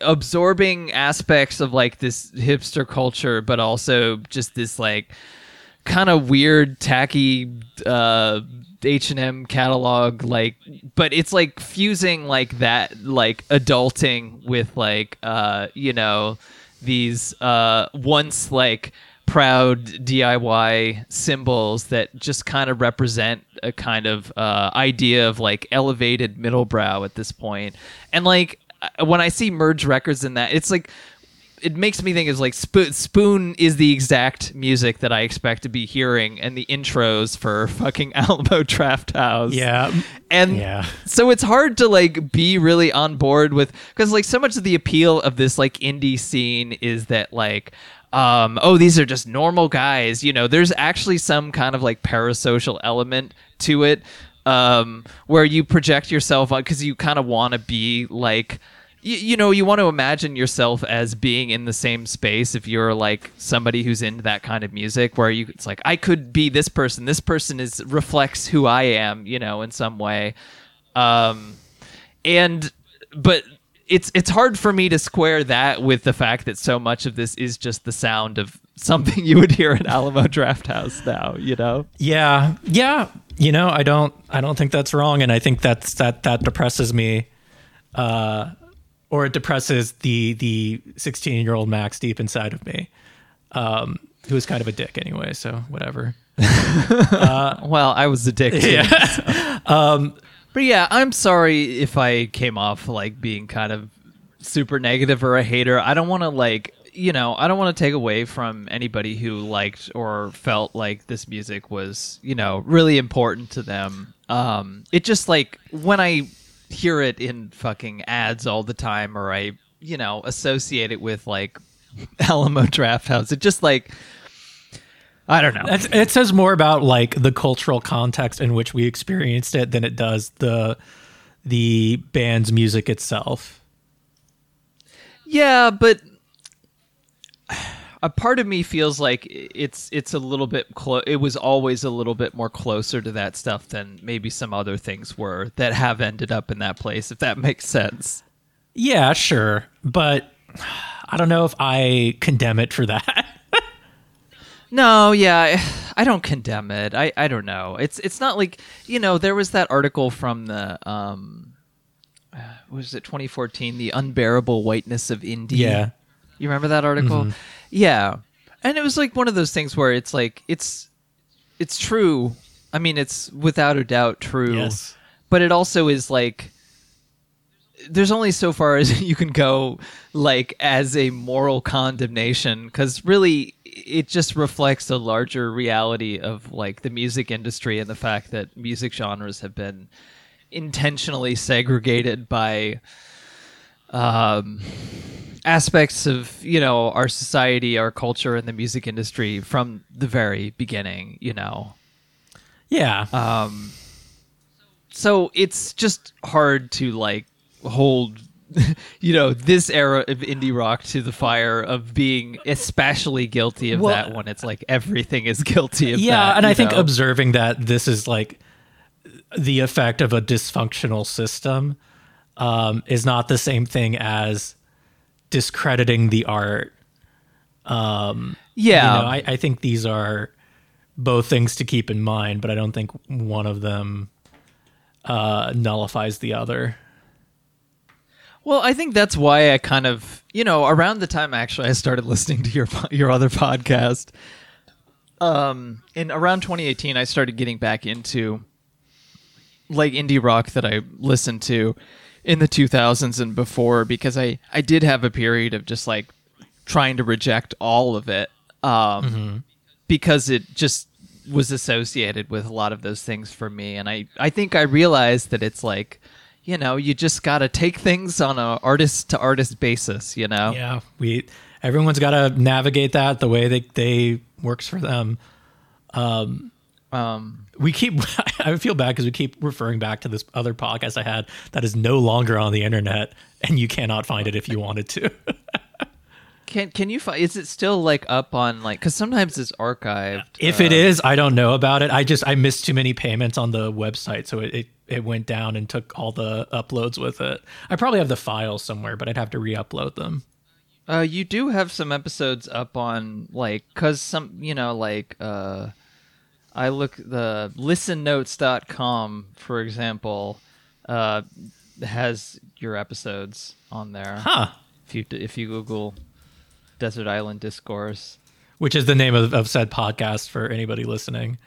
absorbing aspects of like this hipster culture, but also just this like kind of weird, tacky H&M catalog, like, but it's like fusing like that, like adulting with like these once like proud DIY symbols that just kind of represent a kind of idea of like elevated middlebrow at this point. And like when I see Merge Records in that, it's like it makes me think it's like Spoon is the exact music that I expect to be hearing, and the intros for fucking Alamo Drafthouse. Yeah. And so it's hard to like be really on board with, because like so much of the appeal of this like indie scene is that like, these are just normal guys. There's actually some kind of like parasocial element to it, where you project yourself on, because you kind of want to be like, you want to imagine yourself as being in the same space if you're like somebody who's into that kind of music, where it's like, I could be this person. This person reflects who I am, in some way. But it's hard for me to square that with the fact that so much of this is just the sound of something you would hear at Alamo Drafthouse now, Yeah. Yeah. I don't think that's wrong. And I think that depresses me. Or it depresses the 16-year-old Max deep inside of me, who was kind of a dick anyway, so whatever. Well, I was a dick too. Yeah. So. But yeah, I'm sorry if I came off like being kind of super negative or a hater. I don't want to like, I don't want to take away from anybody who liked or felt like this music was, really important to them. It just like when I hear it in fucking ads all the time, or I associate it with like Alamo Drafthouse, it just like, I don't know, it says more about like the cultural context in which we experienced it than it does the band's music itself. Yeah, but a part of me feels like it's a little bit it was always a little bit more closer to that stuff than maybe some other things were that have ended up in that place, if that makes sense. Yeah, sure. But I don't know if I condemn it for that. No, yeah, I don't condemn it. I don't know. It's not like, there was that article from the, was it 2014, The Unbearable Whiteness of Indie? Yeah. You remember that article? Mm-hmm. Yeah. And it was like one of those things where it's like, it's true. I mean, it's without a doubt true. Yes. But it also is like, there's only so far as you can go, like, as a moral condemnation, because really it just reflects a larger reality of like the music industry and the fact that music genres have been intentionally segregated by aspects of, you know, our society, our culture, and the music industry from the very beginning, you know. Yeah. So it's just hard to like hold, you know, this era of indie rock to the fire of being especially guilty of that when it's like everything is guilty of that. Yeah, and I think observing that this is like the effect of a dysfunctional system is not the same thing as discrediting the art. You know, I think these are both things to keep in mind, but I don't think one of them nullifies the other. Well, I think that's why I kind of, you know, around the time actually I started listening to your other podcast, and around 2018 I started getting back into like indie rock that I listened to in the 2000s and before, because I did have a period of just like trying to reject all of it, mm-hmm. because it just was associated with a lot of those things for me, and I think I realized that it's like, you know, you just got to take things on a artist to artist basis, you know? Yeah. Everyone's got to navigate that the way they works for them. I feel bad because we keep referring back to this other podcast I had that is no longer on the internet and you cannot find it if you wanted to. Can you find, is it still like up on like, cause sometimes it's archived. If it is, I don't know about it. I missed too many payments on the website. So it went down and took all the uploads with it. I probably have the files somewhere, but I'd have to re-upload them. You do have some episodes up on like, cause some, you know, like, I look, the listennotes.com, for example, has your episodes on there. Huh. If you Google Desert Island Discourse, which is the name of said podcast for anybody listening.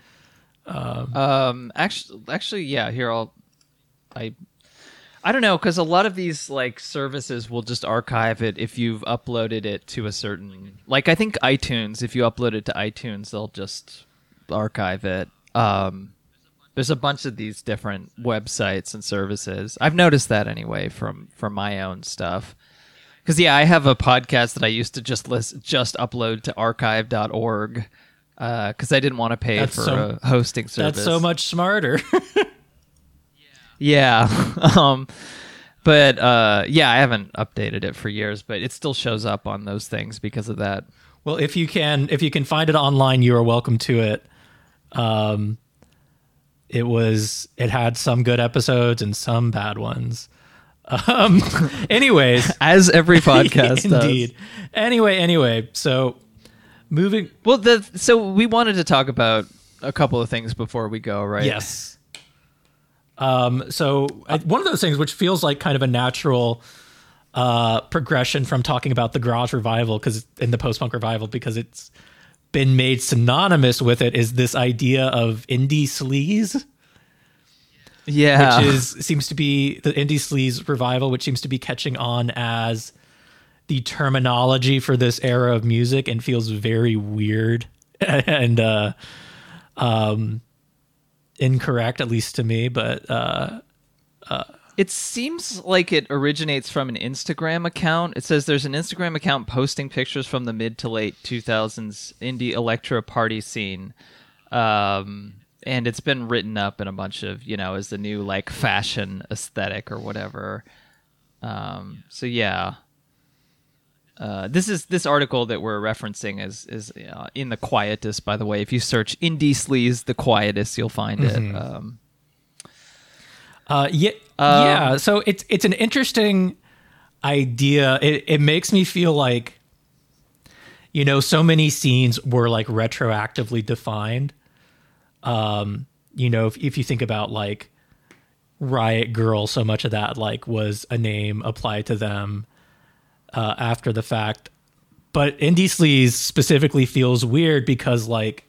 Actually, yeah, here I don't know, because a lot of these like services will just archive it if you've uploaded it to a certain, like I think iTunes, if you upload it to iTunes, they'll just archive it. There's a bunch of these different websites and services. I've noticed that anyway from my own stuff. Because, yeah, I have a podcast that I used to just upload to archive.org because I didn't want to pay for a hosting service. That's so much smarter. Yeah. But I haven't updated it for years, but it still shows up on those things because of that. Well, if you can find it online, you are welcome to it. It had some good episodes and some bad ones. Anyways, as every podcast indeed does. Anyway, so moving. Well, so we wanted to talk about a couple of things before we go, right? Yes. So one of those things, which feels like kind of a natural progression from talking about the garage revival, because in the post-punk revival, because it's been made synonymous with it, is this idea of indie sleaze. Yeah, which seems to be the indie sleaze revival, which seems to be catching on as the terminology for this era of music and feels very weird and incorrect, at least to me. But it seems like it originates from an Instagram account. It says there's an Instagram account posting pictures from the mid to late 2000s indie electro party scene. And it's been written up in a bunch of, you know, as the new like fashion aesthetic or whatever. This article that we're referencing is in The Quietist, by the way. If you search indie sleaze The Quietist, you'll find mm-hmm. it. So it's an interesting idea. It makes me feel like, you know, so many scenes were like retroactively defined. You know, if you think about like Riot Girl, so much of that like was a name applied to them after the fact. But Indie Sleaze specifically feels weird because, like,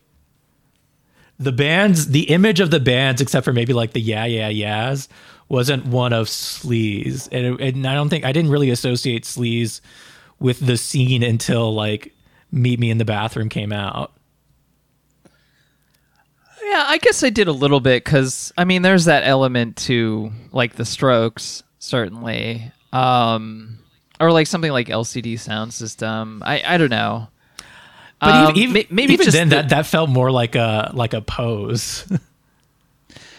the bands, the image of the bands, except for maybe like the Yeah Yeah Yeahs, wasn't one of sleaze. And I didn't really associate sleaze with the scene until like Meet Me in the Bathroom came out. Yeah, I guess I did a little bit because, I mean, there's that element to like the Strokes, certainly. Or like something like LCD Sound System. I don't know. But that felt more like a pose.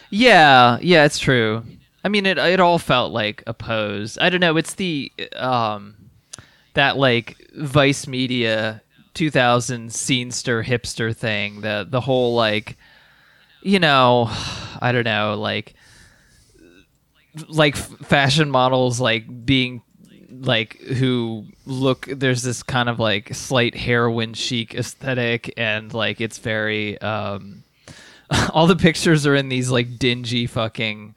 yeah, it's true. I mean, it all felt like a pose. I don't know. It's the that like Vice Media 2000 scenester hipster thing. The whole like, you know, I don't know, like fashion models like being. Like who look, there's this kind of like slight heroin chic aesthetic, and like it's very all the pictures are in these like dingy fucking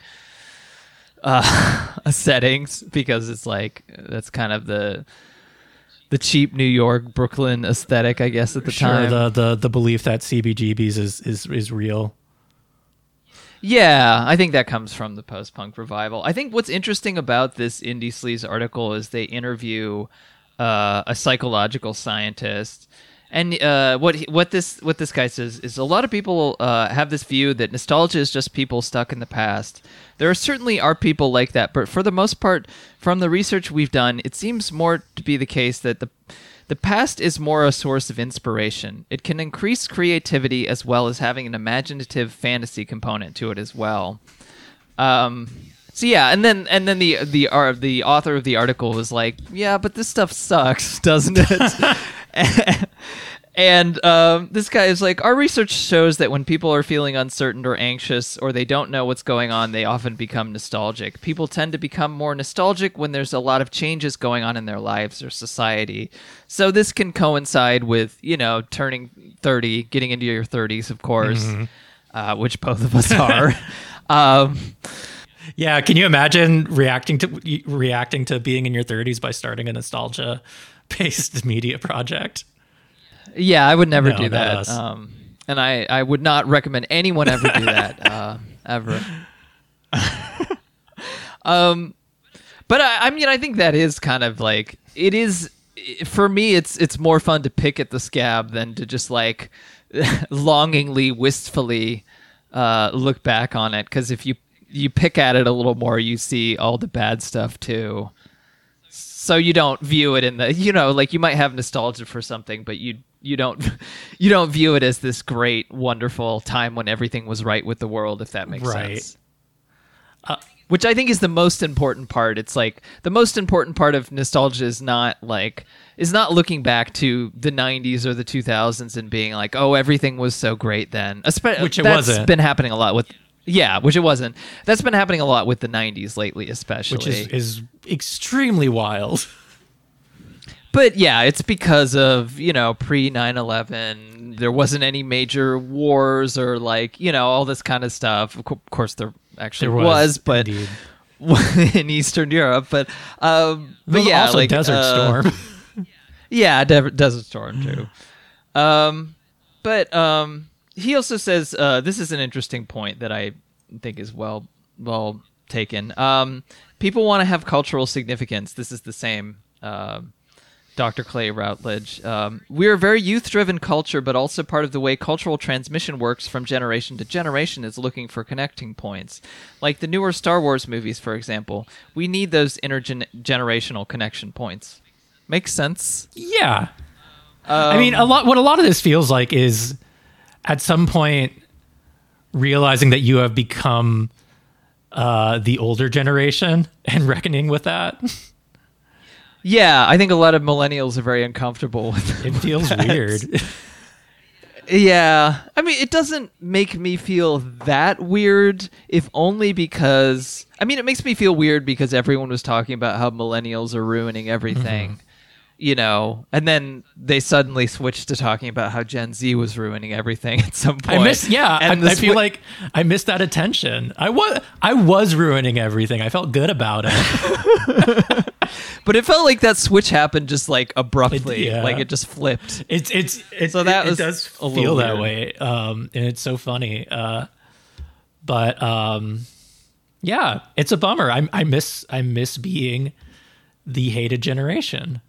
settings, because it's like that's kind of the cheap New York Brooklyn aesthetic, I guess, at the time. The belief that CBGBs is real. Yeah, I think that comes from the post-punk revival. I think what's interesting about this Indie Sleaze article is they interview a psychological scientist, and what this guy says is a lot of people have this view that nostalgia is just people stuck in the past. There certainly are people like that, but for the most part, from the research we've done, it seems more to be the case that the past is more a source of inspiration. It can increase creativity as well as having an imaginative fantasy component to it as well. So yeah, and then the author of the article was like, yeah, but this stuff sucks, doesn't it? And this guy is like, our research shows that when people are feeling uncertain or anxious, or they don't know what's going on, they often become nostalgic. People tend to become more nostalgic when there's a lot of changes going on in their lives or society. So this can coincide with, you know, turning 30, getting into your 30s, of course, which both of us are. Yeah, can you imagine reacting to being in your 30s by starting a nostalgia-based media project? Yeah, I would never do that. And I would not recommend anyone ever do that, ever. But I mean, I think that is kind of like, it is, for me, it's more fun to pick at the scab than to just like longingly, wistfully look back on it. Because if you pick at it a little more, you see all the bad stuff too. So you don't view it in the, you know, like you might have nostalgia for something, but you don't view it as this great, wonderful time when everything was right with the world, if that makes sense. Which I think is the most important part. It's like the most important part of nostalgia is not looking back to the 90s or the 2000s and being like, oh, everything was so great then. Which it wasn't. That's been happening a lot with. Yeah, which it wasn't. That's been happening a lot with the 90s lately, especially. Which is extremely wild. But yeah, it's because of, you know, pre-9/11, there wasn't any major wars or like, you know, all this kind of stuff. Of course, there was but in Eastern Europe. But yeah, also like Desert Storm. Yeah, Desert Storm too. He also says, this is an interesting point that I think is well taken. People want to have cultural significance. This is the same Dr. Clay Routledge. We're a very youth-driven culture, but also part of the way cultural transmission works from generation to generation is looking for connecting points. Like the newer Star Wars movies, for example, we need those intergenerational connection points. Makes sense? Yeah. I mean, a lot of this feels like is... at some point, realizing that you have become the older generation and reckoning with that. Yeah, I think a lot of millennials are very uncomfortable with it. It feels weird. Yeah. I mean, it doesn't make me feel that weird, if only because... I mean, it makes me feel weird because everyone was talking about how millennials are ruining everything. you know, and then they suddenly switched to talking about how Gen Z was ruining everything at some point. I feel like I missed that attention. I was ruining everything. I felt good about it. But it felt like that switch happened just like abruptly, like it just flipped. It does feel that way. And it's so funny. But it's a bummer. I miss being the hated generation.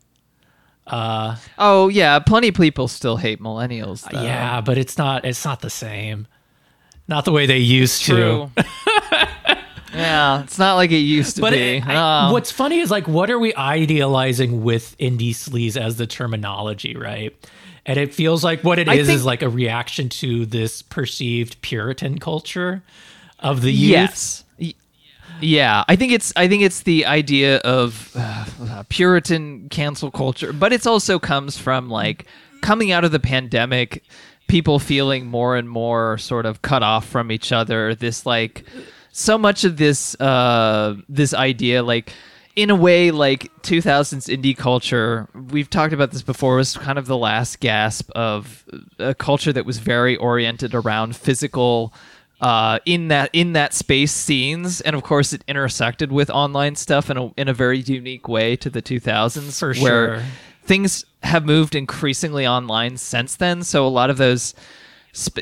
Plenty of people still hate millennials, though. Yeah, but it's not the same. Not the way they used to. Yeah, it's not like it used to be. What's funny is, like, what are we idealizing with indie sleaze as the terminology, right? And it feels like what it is like a reaction to this perceived Puritan culture of the youth. Yes. Yeah, I think it's the idea of Puritan cancel culture, but it also comes from, like, coming out of the pandemic, people feeling more and more sort of cut off from each other. This, like, so much of this this idea, like, in a way, like, 2000s indie culture, we've talked about this before, was kind of the last gasp of a culture that was very oriented around physical in that space scenes, and of course it intersected with online stuff in a very unique way to the 2000s, for where sure. Things have moved increasingly online since then, so a lot of those,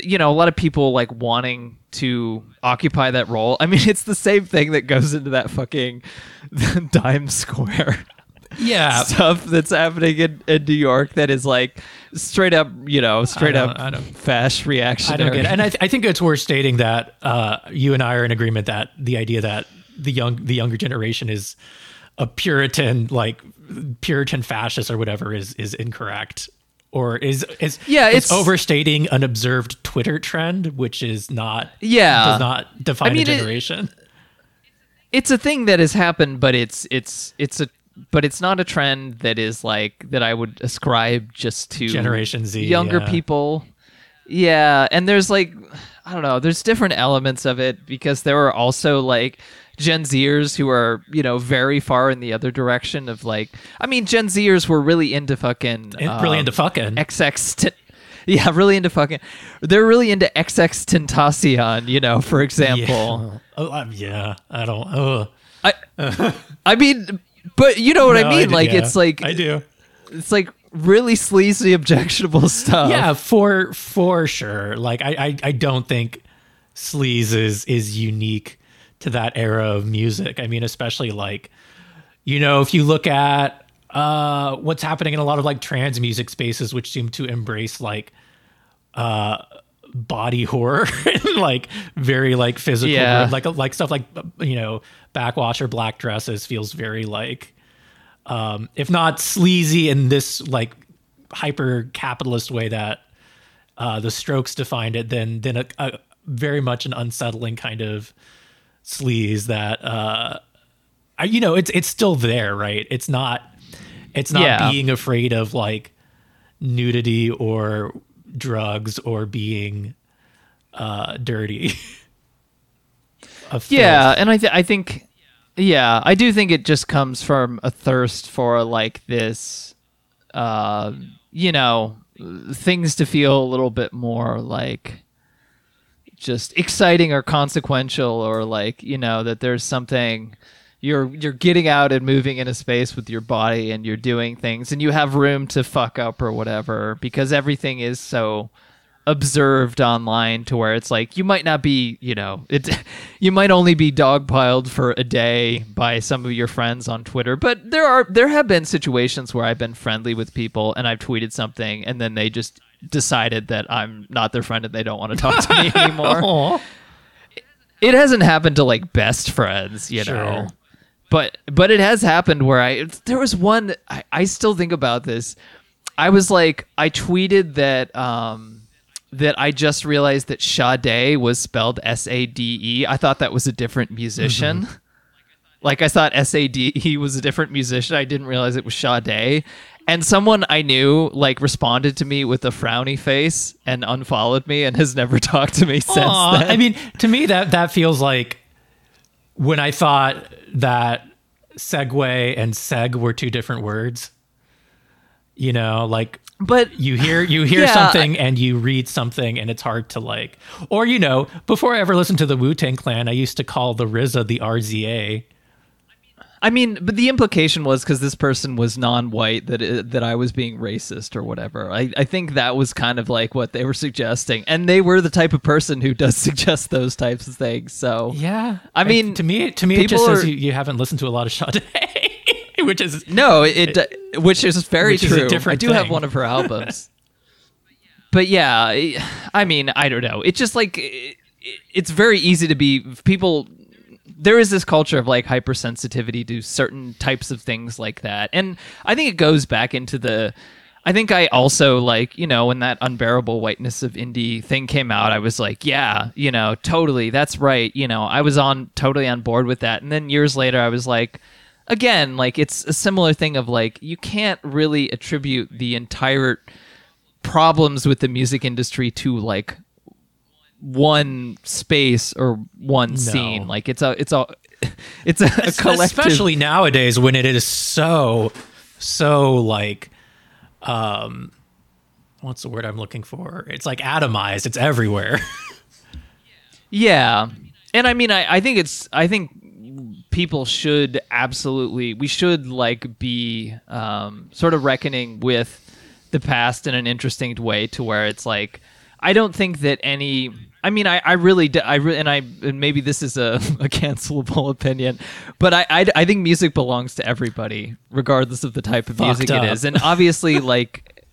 you know, a lot of people, like, wanting to occupy that role. I mean, it's the same thing that goes into that fucking Dime Square stuff that's happening in New York that is, like, straight up fash reactionary. I don't get it. And I think it's worth stating that you and I are in agreement that the idea that the younger generation is a Puritan, like, Puritan fascist or whatever is incorrect. Or it's overstating an observed Twitter trend, which is not does not define a generation. It's a thing that has happened, but it's not a trend that is, like, that I would ascribe just to Generation Z, younger people. Yeah, and there's, like, I don't know, there's different elements of it, because there are also, like, Gen Zers who are, you know, very far in the other direction of, like, I mean, Gen Zers were really into fucking. They're really into XXXTentacion, you know, for example. Yeah. I don't. I mean, but you know what I mean? It's like, I do. It's like really sleazy, objectionable stuff. Yeah, for sure. Like, I don't think sleaze is unique to that era of music. I mean, especially, like, you know, if you look at what's happening in a lot of, like, trans music spaces, which seem to embrace, like, body horror and, like, very, like, physical, like stuff like, you know, Backwash or Black Dresses feels very, like, if not sleazy in this, like, hyper capitalist way that the Strokes defined it, then a very much an unsettling kind of sleaze that you know, it's still there, right? It's not being afraid of, like, nudity or drugs or being dirty. And I do think it just comes from a thirst for, like, this you know, things to feel a little bit more, like, just exciting or consequential, or, like, you know, that there's something you're getting out and moving in a space with your body, and you're doing things, and you have room to fuck up or whatever, because everything is so observed online, to where it's like, you might not be, you know, you might only be dogpiled for a day by some of your friends on Twitter, but there have been situations where I've been friendly with people and I've tweeted something, and then they just decided that I'm not their friend and they don't want to talk to me anymore. It hasn't happened to, like, best friends, you know, but it has happened where there was one I still think about this. I was like, I tweeted that that I just realized that Sade was spelled SADE. I thought that was a different musician. Mm-hmm. Like, I thought SADE was a different musician. I didn't realize it was Sade. And someone I knew, like, responded to me with a frowny face and unfollowed me and has never talked to me since then. I mean, to me, that feels like when I thought that segue and seg were two different words. you know, like, but you hear yeah, something and you read something and it's hard to like, or, you know, before I ever listened to the Wu-Tang Clan, I used to call the RZA the RZA. I mean, but the implication was because this person was non-white that I was being racist or whatever. I think that was kind of like what they were suggesting. And they were the type of person who does suggest those types of things. So, yeah, I mean, to me, it just says you haven't listened to a lot of Sade, which is no, it which is very which true. Is I do thing. Have one of her albums, but yeah, I mean, I don't know. It's just like, it's very easy to be people. There is this culture of like hypersensitivity to certain types of things like that. And I think it goes back into I think I also like, you know, when that unbearable whiteness of indie thing came out, I was like, yeah, you know, totally. That's right. You know, I was totally on board with that. And then years later, I was like, again, like it's a similar thing of like, you can't really attribute the entire problems with the music industry to like one space or one scene. Like it's a collective, especially nowadays when it is so like what's the word I'm looking for, it's like atomized, it's everywhere. Yeah, and I mean I think people should we should like be sort of reckoning with the past in an interesting way, to where it's like I don't think that any... I mean, I really, and maybe this is a cancelable opinion, but I think music belongs to everybody, regardless of the type of music it is. And obviously, like...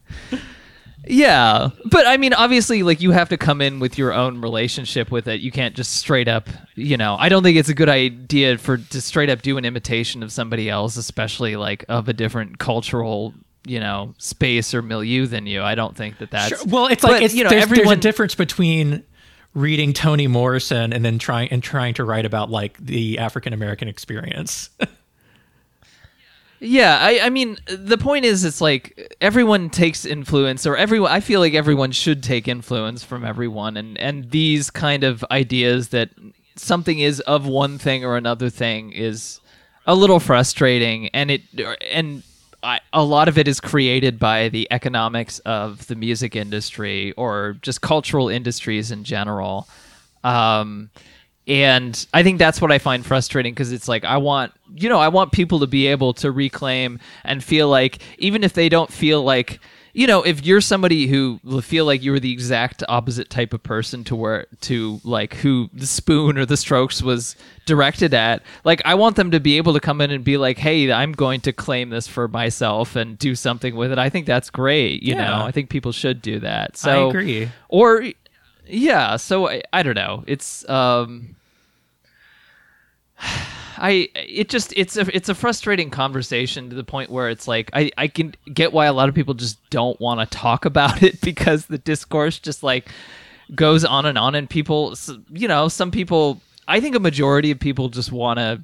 Yeah. But, I mean, obviously, like, you have to come in with your own relationship with it. You can't just straight up, you know... I don't think it's a good idea to straight up do an imitation of somebody else, especially, like, of a different cultural... you know, space or milieu than you. I don't think that's sure. Well, it's like, but, it's, you know, there's a difference between reading Toni Morrison and then trying to write about like the African-American experience. Yeah. I mean, the point is, it's like everyone takes influence, or everyone, I feel like everyone should take influence from everyone. And these kind of ideas that something is of one thing or another thing is a little frustrating. A lot of it is created by the economics of the music industry or just cultural industries in general. And I think that's what I find frustrating, because it's like I want people to be able to reclaim and feel like, even if they don't feel like, you know, if you're somebody who feel like you were the exact opposite type of person to who the Spoon or the Strokes was directed at, like, I want them to be able to come in and be like, hey, I'm going to claim this for myself and do something with it. I think that's great. You know, I think people should do that. So I agree. Or, yeah. So I don't know. It's, it's a frustrating conversation, to the point where it's like I can get why a lot of people just don't want to talk about it, because the discourse just like goes on and people, you know, some people, I think a majority of people just want to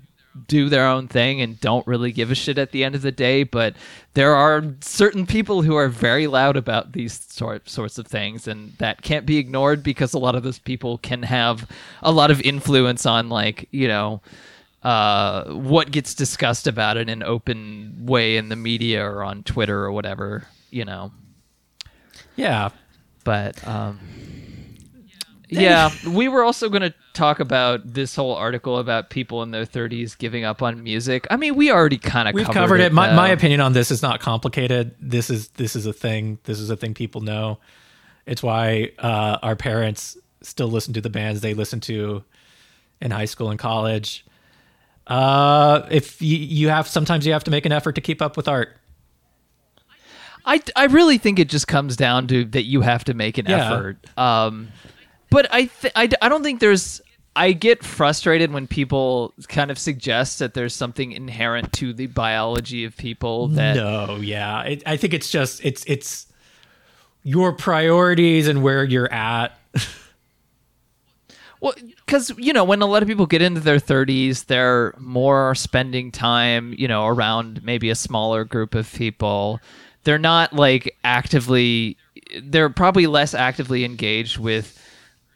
do their own thing and don't really give a shit at the end of the day, but there are certain people who are very loud about these sorts of things, and that can't be ignored, because a lot of those people can have a lot of influence on, like, you know, what gets discussed about in an open way in the media or on Twitter or whatever, you know. Yeah. But yeah, we were also going to talk about this whole article about people in their 30s giving up on music. I mean, we already kind of covered it. My opinion on this is not complicated. This is a thing. This is a thing people know. It's why our parents still listen to the bands they listened to in high school and college. If you have, sometimes you have to make an effort to keep up with art. I really think it just comes down to that you have to make an effort. But I don't think there's... I get frustrated when people kind of suggest that there's something inherent to the biology of people that... No, yeah. I think it's just... It's your priorities and where you're at. Well, because, you know, when a lot of people get into their 30s, they're more spending time, you know, around maybe a smaller group of people. They're not, like, actively... They're probably less actively engaged with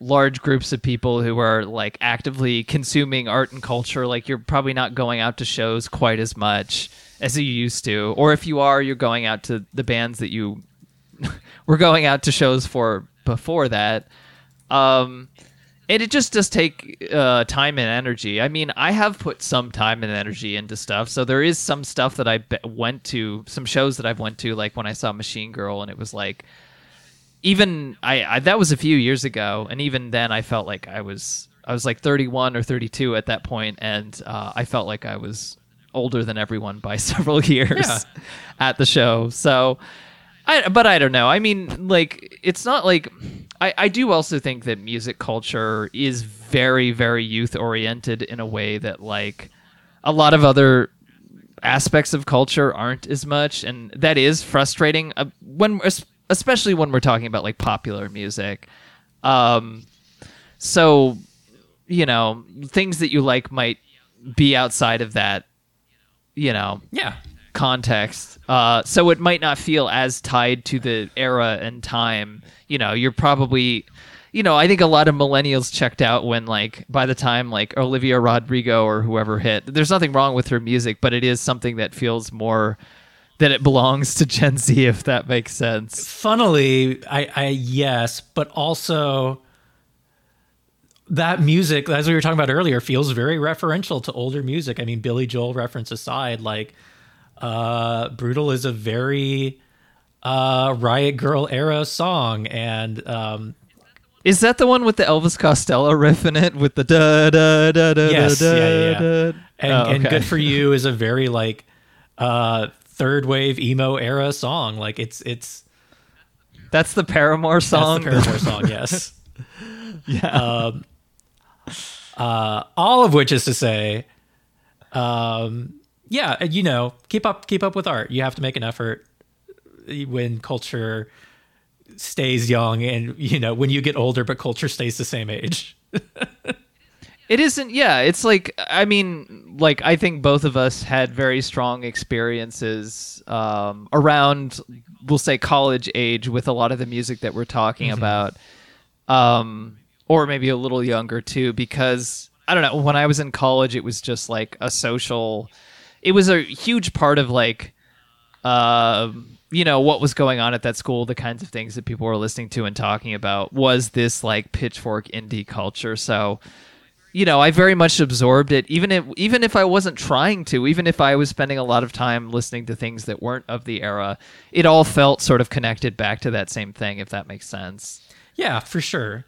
large groups of people who are, like, actively consuming art and culture. Like, you're probably not going out to shows quite as much. as you used to, or if you are, you're going out to the bands that you were going out to shows for before that. And it just does take time and energy. I mean, I have put some time and energy into stuff, so there is some stuff that I went to, some shows that I've went to, like when I saw Machine Girl, and it was like, even I that was a few years ago, and even then I felt like I was like 31 or 32 at that point, and I felt like I was older than everyone by several years at the show. So, but I don't know. I mean, like, it's not like... I do also think that music culture is very, very youth-oriented in a way that, like, a lot of other aspects of culture aren't as much, and that is frustrating, especially when we're talking about, like, popular music. So, you know, things that you like might be outside of that, you know, context. So it might not feel as tied to the era and time. You know, you're probably, you know, I think a lot of millennials checked out when, like, by the time, like, Olivia Rodrigo or whoever hit. There's nothing wrong with her music, but it is something that feels more that it belongs to Gen Z, if that makes sense. Funnily, I yes, but also... that music, as we were talking about earlier, feels very referential to older music. I mean, Billy Joel reference aside, like, Brutal is a very Riot Girl era song. And is that the one with the Elvis Costello riff in it with the da da da da? Yes, da, yeah, yeah. And Good For You is a very, like, third wave emo era song. Like, it's that's the Paramore song. That's the Paramore song, yes. All of which is to say, you know, keep up with art. You have to make an effort when culture stays young, and, you know, when you get older, but culture stays the same age. It isn't. Yeah. It's like, I mean, like, I think both of us had very strong experiences, around, we'll say, college age with a lot of the music that we're talking about. Or maybe a little younger too, because I don't know, when I was in college, it was just like it was a huge part of, like, you know, what was going on at that school, the kinds of things that people were listening to and talking about was this, like, Pitchfork indie culture. So, you know, I very much absorbed it, even if I wasn't trying to, even if I was spending a lot of time listening to things that weren't of the era, it all felt sort of connected back to that same thing, if that makes sense. Yeah, for sure.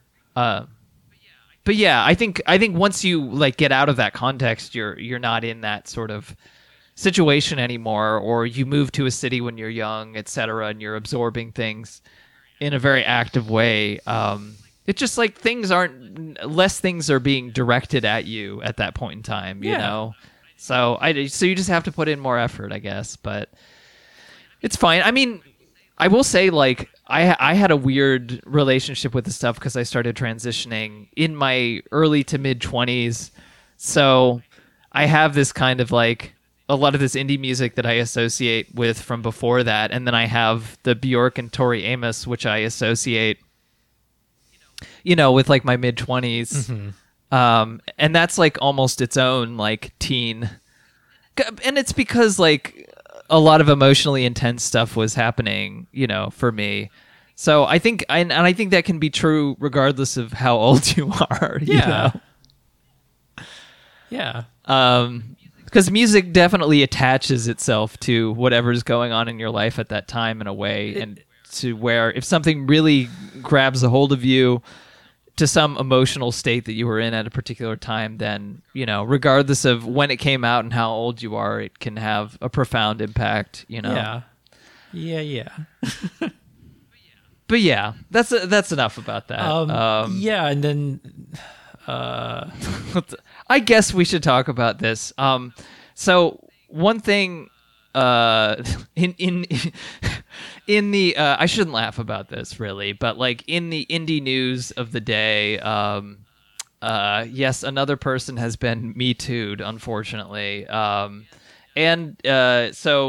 But yeah, I think once you, like, get out of that context, you're not in that sort of situation anymore, or you move to a city when you're young, etc., and you're absorbing things in a very active way. It's just like things are being directed at you at that point in time, you know. So you just have to put in more effort, I guess. But it's fine. I mean, I will say, like, I had a weird relationship with the stuff because I started transitioning in my early to mid 20s. So I have this kind of, like, a lot of this indie music that I associate with from before that. And then I have the Bjork and Tori Amos, which I associate, you know, with, like, my mid 20s. Mm-hmm. And that's, like, almost its own, like, teen. And it's because, like, a lot of emotionally intense stuff was happening, you know, for me. So I think, and I think that can be true regardless of how old you are. You know? Yeah. Because music definitely attaches itself to whatever's going on in your life at that time in a way, and to where if something really grabs a hold of you to some emotional state that you were in at a particular time, then, you know, regardless of when it came out and how old you are, it can have a profound impact, you know? Yeah. But yeah, that's enough about that. And then... I guess we should talk about this. So one thing... in the I shouldn't laugh about this really, but, like, in the indie news of the day, yes, another person has been Me Too'd, unfortunately. So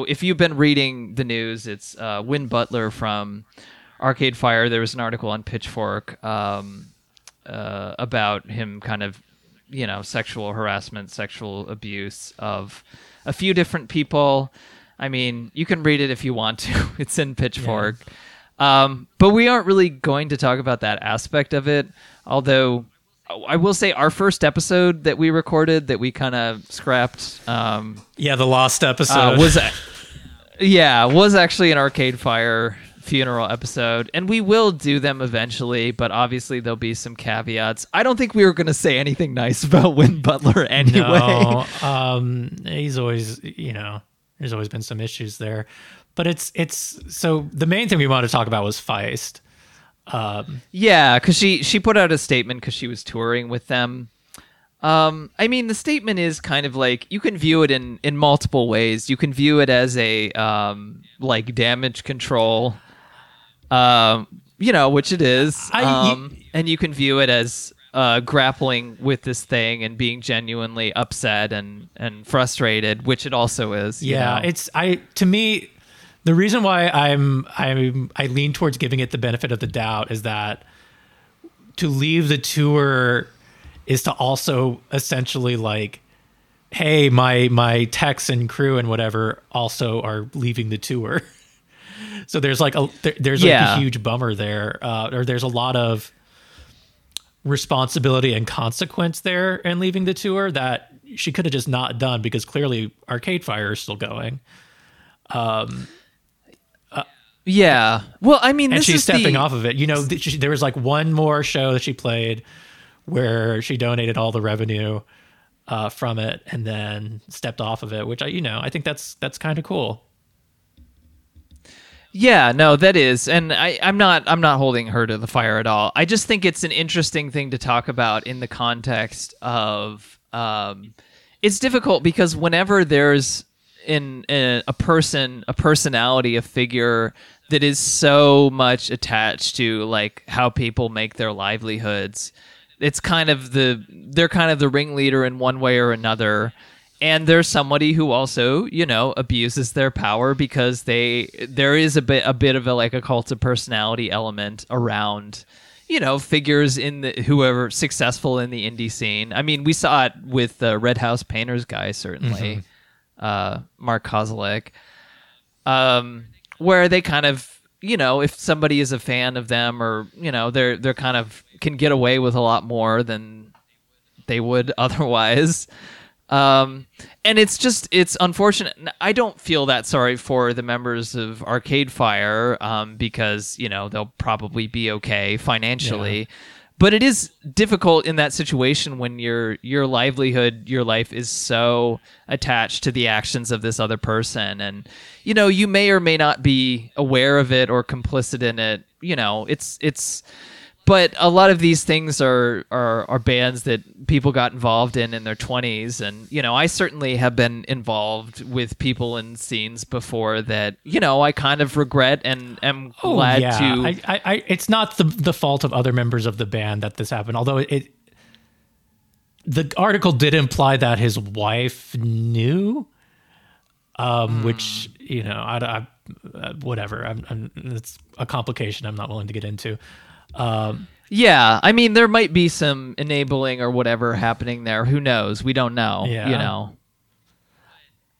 if you've been reading the news, it's Win Butler from Arcade Fire. There was an article on Pitchfork about him kind of, you know, sexual harassment, sexual abuse of a few different people. I mean, you can read it if you want to. It's in Pitchfork. Yes. But we aren't really going to talk about that aspect of it. Although, I will say our first episode that we recorded that we kind of scrapped... the lost episode. Was actually an Arcade Fire funeral episode. And we will do them eventually, but obviously there'll be some caveats. I don't think we were going to say anything nice about Win Butler anyway. No, he's always, there's always been some issues there. But it's so the main thing we wanted to talk about was Feist. Because she put out a statement because she was touring with them. The statement is kind of like, you can view it in multiple ways. You can view it as a damage control, which it is. And you can view it as grappling with this thing and being genuinely upset and frustrated, which it also is. To me, the reason why I lean towards giving it the benefit of the doubt is that to leave the tour is to also essentially like, hey, my techs and crew and whatever also are leaving the tour. So there's like a huge bummer there, or there's a lot of responsibility and consequence there in leaving the tour that she could have just not done because clearly Arcade Fire is still going. And she's stepping off of it. There was like one more show that she played where she donated all the revenue from it and then stepped off of it, which I think that's kind of cool. Yeah, no, that is. And I'm not holding her to the fire at all. I just think it's an interesting thing to talk about in the context of it's difficult because whenever there's in a personality, a figure that is so much attached to like how people make their livelihoods, it's kind of they're kind of the ringleader in one way or another. And there's somebody who also, abuses their power because there is a bit of a cult of personality element around, figures in whoever successful in the indie scene. I mean, we saw it with the Red House Painters guy, certainly. Mm-hmm. Mark Kozelek, where they kind of, if somebody is a fan of them or, they're kind of can get away with a lot more than they would otherwise. And it's unfortunate. I don't feel that sorry for the members of Arcade Fire, because, they'll probably be okay financially. Yeah. But it is difficult in that situation when your livelihood, your life is so attached to the actions of this other person. And, you may or may not be aware of it or complicit in it. But a lot of these things are bands that people got involved in their 20s. And, I certainly have been involved with people in scenes before that, I kind of regret and am glad to... it's not the fault of other members of the band that this happened, although the article did imply that his wife knew, which, whatever. It's a complication I'm not willing to get into. There might be some enabling or whatever happening there. Who knows? We don't know. Yeah.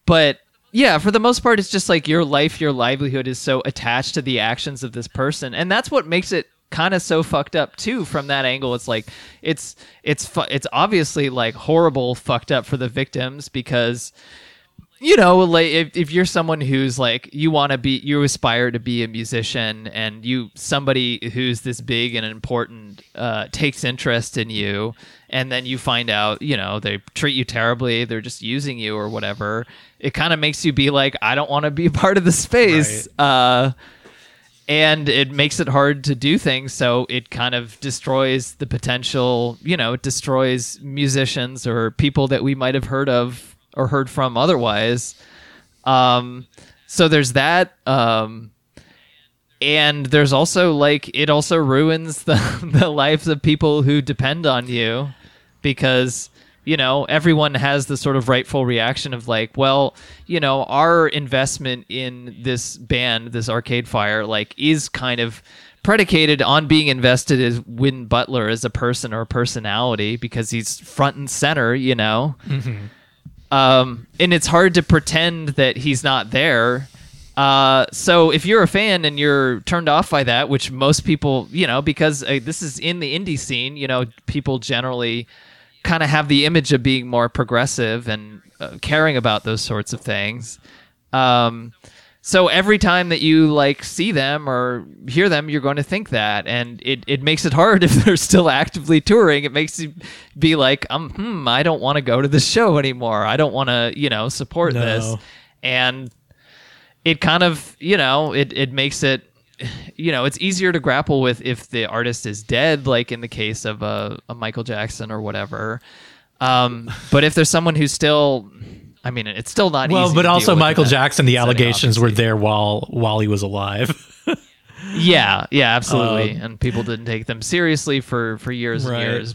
But yeah, for the most part, it's just like your life, your livelihood is so attached to the actions of this person, and that's what makes it kind of so fucked up too. From that angle, it's like it's obviously like horrible, fucked up for the victims because. If you're someone who's like you aspire to be a musician, and somebody who's this big and important takes interest in you, and then you find out they treat you terribly, they're just using you or whatever. It kind of makes you be like, I don't want to be part of the space, right. And it makes it hard to do things. So it kind of destroys the potential. It destroys musicians or people that we might have heard of. Or heard from otherwise. So there's that. And there's also it also ruins the lives of people who depend on you because, everyone has the sort of rightful reaction of our investment in this band, this Arcade Fire, is kind of predicated on being invested as Win Butler as a person or a personality because he's front and center, Mm-hmm. And it's hard to pretend that he's not there. So if you're a fan and you're turned off by that, which most people, you know, because this is in the indie scene, you know, people generally kind of have the image of being more progressive and caring about those sorts of things. So every time that you like see them or hear them, you're going to think that, and it makes it hard if they're still actively touring. It makes you be like, I don't want to go to the show anymore. I don't want to, you know, support this. And it kind of, you know, it makes it, you know, it's easier to grapple with if the artist is dead, like in the case of a Michael Jackson or whatever. But if there's someone who's still, I mean, it's still not easy. Well, but also Michael Jackson, the allegations were there while he was alive. yeah, absolutely. And people didn't take them seriously for years and years.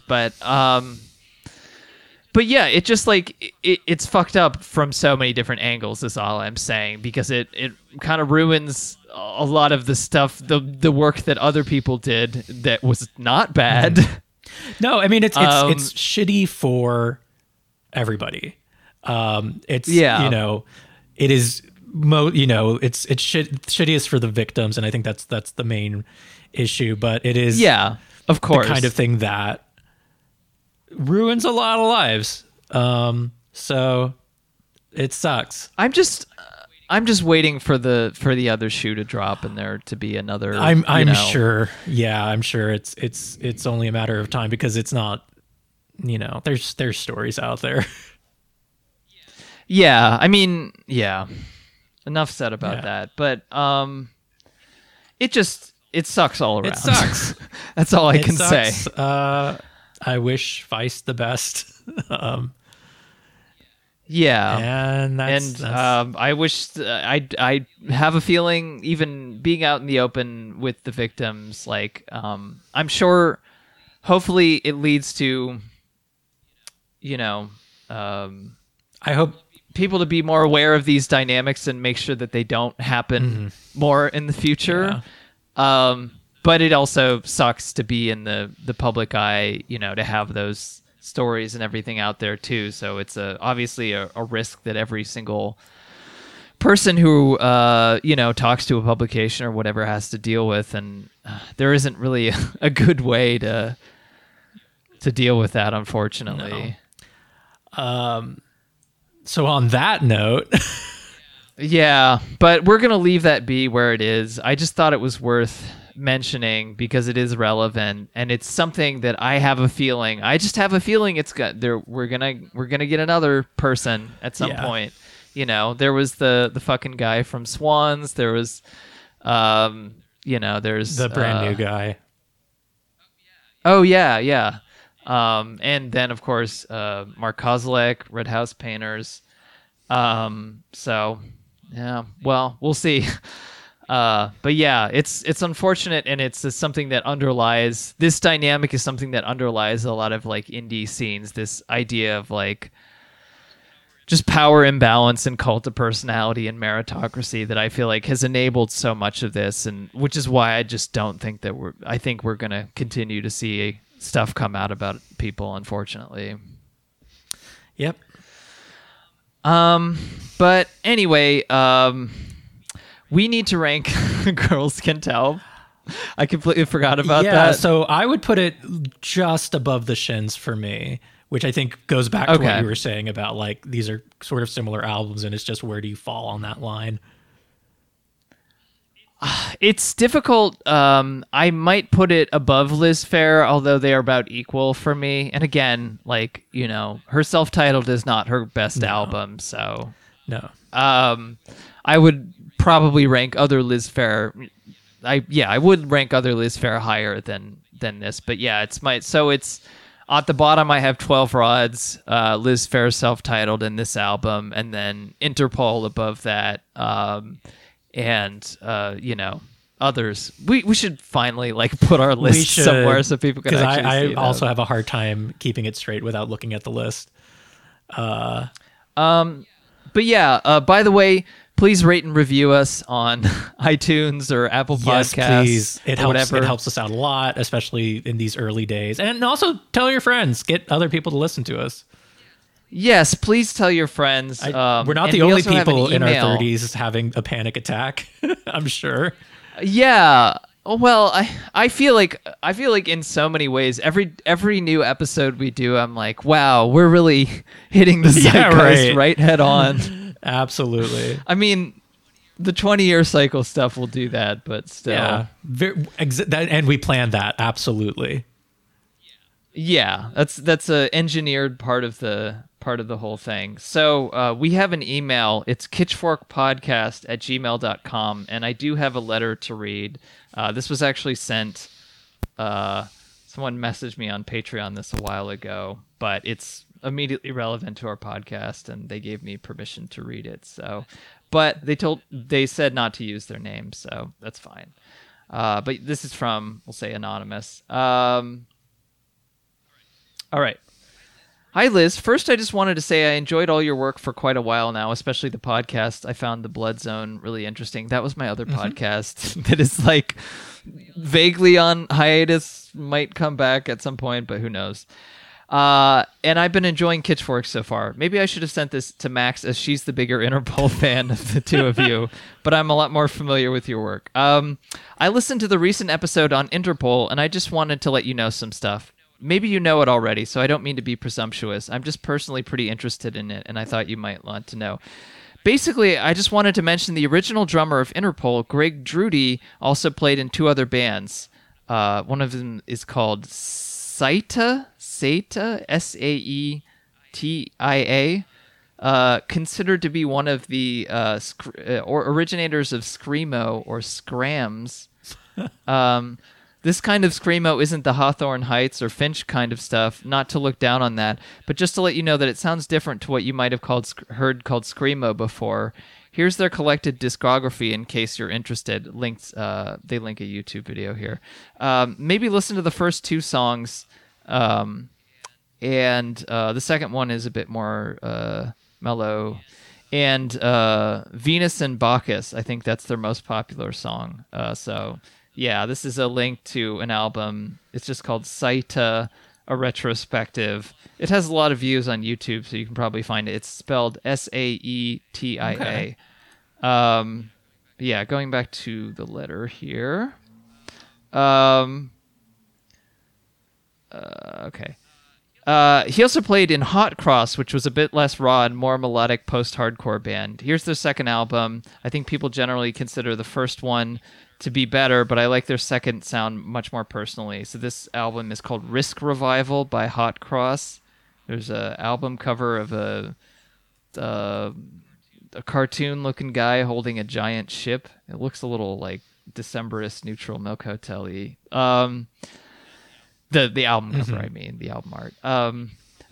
But yeah, it just like it's fucked up from so many different angles. Is all I'm saying, because it kind of ruins a lot of the stuff, the work that other people did that was not bad. No, I mean it's shitty for everybody. You know, it is you know, it's shittiest for the victims, and I think that's the main issue. But it is, yeah, of course, the kind of thing that ruins a lot of lives. So it sucks. I'm just waiting for the other shoe to drop and there to be another. I'm sure. Yeah, I'm sure it's only a matter of time, because it's not, you know, there's stories out there. Yeah, I mean, yeah. Enough said about that. But it sucks all around. It sucks. That's all I can say. I wish Feist the best. Yeah. And that's... I wish I have a feeling, even being out in the open with the victims, like I'm sure hopefully it leads to, you know, I hope people to be more aware of these dynamics and make sure that they don't happen more in the future. Yeah. But it also sucks to be in the public eye, you know, to have those stories and everything out there too. So it's obviously a risk that every single person who, you know, talks to a publication or whatever has to deal with. And there isn't really a good way to deal with that, unfortunately. No. So on that note, yeah, but we're going to leave that be where it is. I just thought it was worth mentioning because it is relevant, and it's something that I just have a feeling it's got there. We're going to get another person at some point. You know, there was the fucking guy from Swans. There was, you know, there's the brand new guy. Oh yeah. Yeah. And then of course, Mark Kozelek, Red House Painters. So yeah, well, we'll see. But yeah, it's unfortunate, and it's something that underlies this dynamic is something that underlies a lot of like indie scenes, this idea of like just power imbalance and cult of personality and meritocracy that I feel like has enabled so much of this, and which is why I just don't think that I think we're going to continue to see stuff come out about people, unfortunately. Yep. But anyway, we need to rank Girls Can Tell. I completely forgot about that. Yeah, so I would put it just above the Shins for me, which I think goes back to what you were saying about like these are sort of similar albums, and it's just where do you fall on that line? It's difficult. I might put it above Liz Phair, although they are about equal for me. And again, like, you know, her self-titled is not her best album, so no. I would probably rank other Liz Phair. I would rank other Liz Phair higher than this, but yeah, it's at the bottom. I have 12 Rods, Liz Phair self-titled in this album, and then Interpol above that. And you know, others. We should finally like put our list somewhere so people can actually see it. I also have a hard time keeping it straight without looking at the list. But yeah, by the way, please rate and review us on iTunes or Apple Podcasts. Yes, please. It helps us out a lot, especially in these early days. And also tell your friends, get other people to listen to us. Yes, please tell your friends. We're not the only people in our 30s having a panic attack. I'm sure. Yeah. Well, I feel like in so many ways, every new episode we do, I'm like, wow, we're really hitting the zeitgeist right head on. Absolutely. I mean, the 20-year cycle stuff will do that, but still. Yeah. And we planned that. Absolutely. Yeah, that's a engineered part of the whole thing. So we have an email. It's kitchforkpodcast@gmail.com, and I do have a letter to read. This was actually sent. Someone messaged me on Patreon this a while ago, but it's immediately relevant to our podcast, and they gave me permission to read it. So, but they said not to use their name, so that's fine. But this is from, we'll say, anonymous. All right. Hi, Liz. First, I just wanted to say I enjoyed all your work for quite a while now, especially the podcast. I found the Blood Zone really interesting. That was my other podcast that is like vaguely on hiatus, might come back at some point, but who knows. And I've been enjoying Kitschfork so far. Maybe I should have sent this to Max, as she's the bigger Interpol fan of the two of you, but I'm a lot more familiar with your work. I listened to the recent episode on Interpol, and I just wanted to let you know some stuff. Maybe you know it already, so I don't mean to be presumptuous. I'm just personally pretty interested in it, and I thought you might want to know. Basically, I just wanted to mention the original drummer of Interpol, Greg Drudy, also played in two other bands. One of them is called Saita, Saetia, considered to be one of the originators of Screamo or Scrams. This kind of Screamo isn't the Hawthorne Heights or Finch kind of stuff, not to look down on that, but just to let you know that it sounds different to what you might have heard called Screamo before. Here's their collected discography in case you're interested. They link a YouTube video here. Maybe listen to the first two songs, and the second one is a bit more mellow. And Venus and Bacchus, I think that's their most popular song, so... Yeah, this is a link to an album. It's just called Saita, a retrospective. It has a lot of views on YouTube, so you can probably find it. It's spelled Saetia. Okay. Yeah, going back to the letter here. Okay. He also played in Hot Cross, which was a bit less raw and more melodic post-hardcore band. Here's their second album. I think people generally consider the first one to be better, but I like their second sound much more personally. So this album is called Risk Revival by Hot Cross. There's an album cover of a cartoon-looking guy holding a giant ship. It looks a little like Decemberist Neutral Milk Hotel-y. The album cover, I mean, the album art.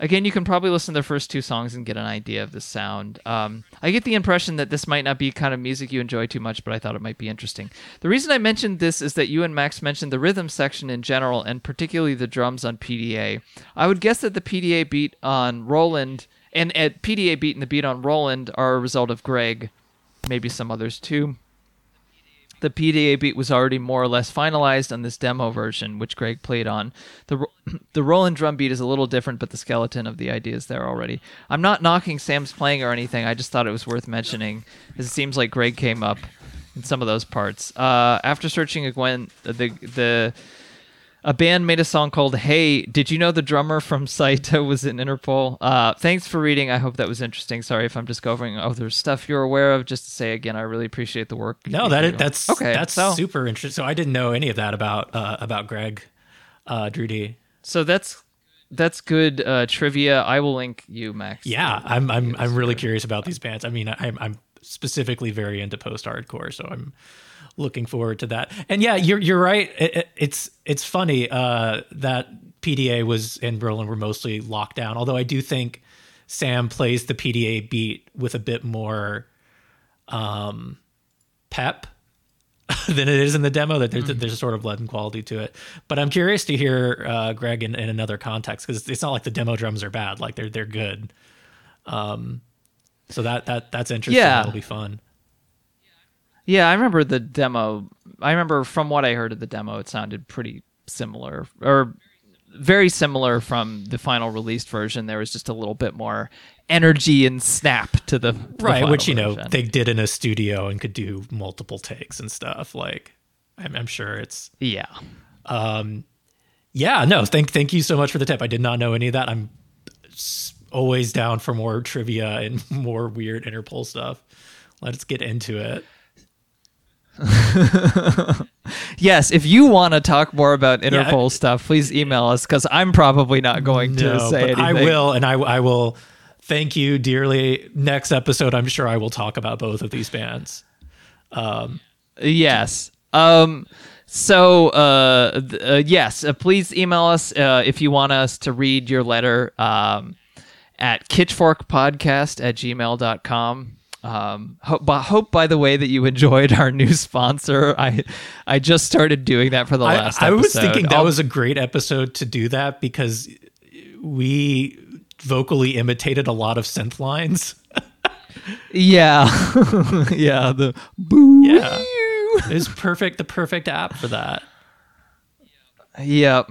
Again, you can probably listen to their first two songs and get an idea of the sound. I get the impression that this might not be kind of music you enjoy too much, but I thought it might be interesting. The reason I mentioned this is that you and Max mentioned the rhythm section in general, and particularly the drums on PDA. I would guess that the PDA beat on Roland, and the beat on Roland are a result of Greg, maybe some others too. The PDA beat was already more or less finalized on this demo version, which Greg played on. The Roland drum beat is a little different, but the skeleton of the idea is there already. I'm not knocking Sam's playing or anything. I just thought it was worth mentioning, as it seems like Greg came up in some of those parts. After searching again, a band made a song called Hey, Did You Know the Drummer from Saito Was in Interpol? Thanks for reading. I hope that was interesting. Sorry if I'm just covering other stuff you're aware of. Just to say again, I really appreciate the work. No, that's super interesting. So I didn't know any of that about Greg Drudy. So that's good trivia. I will link you, Max. Yeah, I'm really curious about these bands. I mean, I'm specifically very into post-hardcore, so I'm looking forward to that. And yeah, you're right. It's funny that PDA was in Berlin were mostly locked down, although I do think Sam plays the PDA beat with a bit more pep than it is in the demo. That there's a sort of leaden quality to it. But I'm curious to hear Greg in another context, because it's not like the demo drums are bad. Like they're good. So that's interesting. Yeah. That'll be fun. Yeah, I remember the demo. I remember from what I heard of the demo, it sounded pretty similar, or very similar from the final released version. There was just a little bit more energy and snap to the right, which, you know, they did in a studio and could do multiple takes and stuff. Like, I'm sure it's Thank you so much for the tip. I did not know any of that. I'm always down for more trivia and more weird Interpol stuff. Let's get into it. Yes, if you want to talk more about Interpol stuff, please email us, because I'm probably not going to say anything. I will, and I will. Thank you dearly. Next episode, I'm sure I will talk about both of these bands. So please email us if you want us to read your letter at kitchforkpodcast@gmail.com. Hope, by the way, that you enjoyed our new sponsor. I just started doing that for the last episode. I was thinking that was a great episode to do that, because we vocally imitated a lot of synth lines. The boo. Yeah. It's perfect. The perfect app for that. Yep.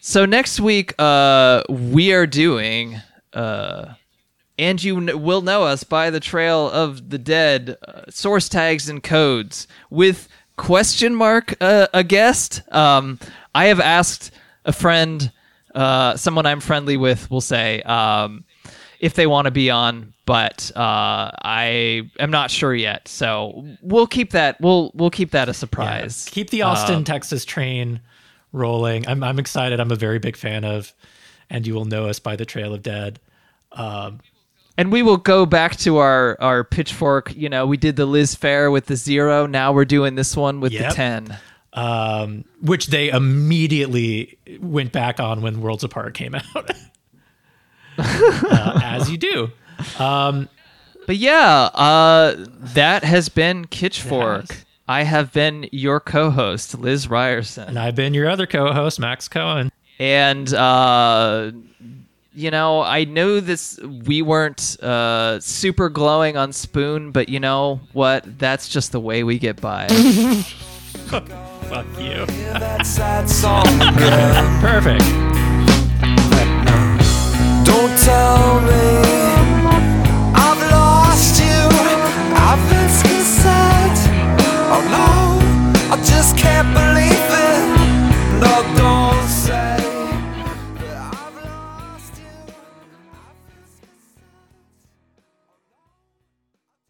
So next week, we are doing. And you will know us by the Trail of the Dead, source tags and codes, with ? A guest. I have asked a friend, someone I'm friendly with, we'll say, if they want to be on, but I am not sure yet. So we'll keep that. We'll keep that a surprise. Yeah, keep the Austin, Texas train rolling. I'm excited. I'm a very big fan of. And you will know us by the Trail of Dead. And we will go back to our Pitchfork. You know, we did the Liz Fair with the 0. Now we're doing this one with the 10. Which they immediately went back on when Worlds Apart came out. As you do. That has been Kitchfork. Yes. I have been your co-host, Liz Ryerson. And I've been your other co-host, Max Cohen. And, I know this, we weren't super glowing on Spoon, but you know what? That's just the way we get by. Fuck you. Perfect.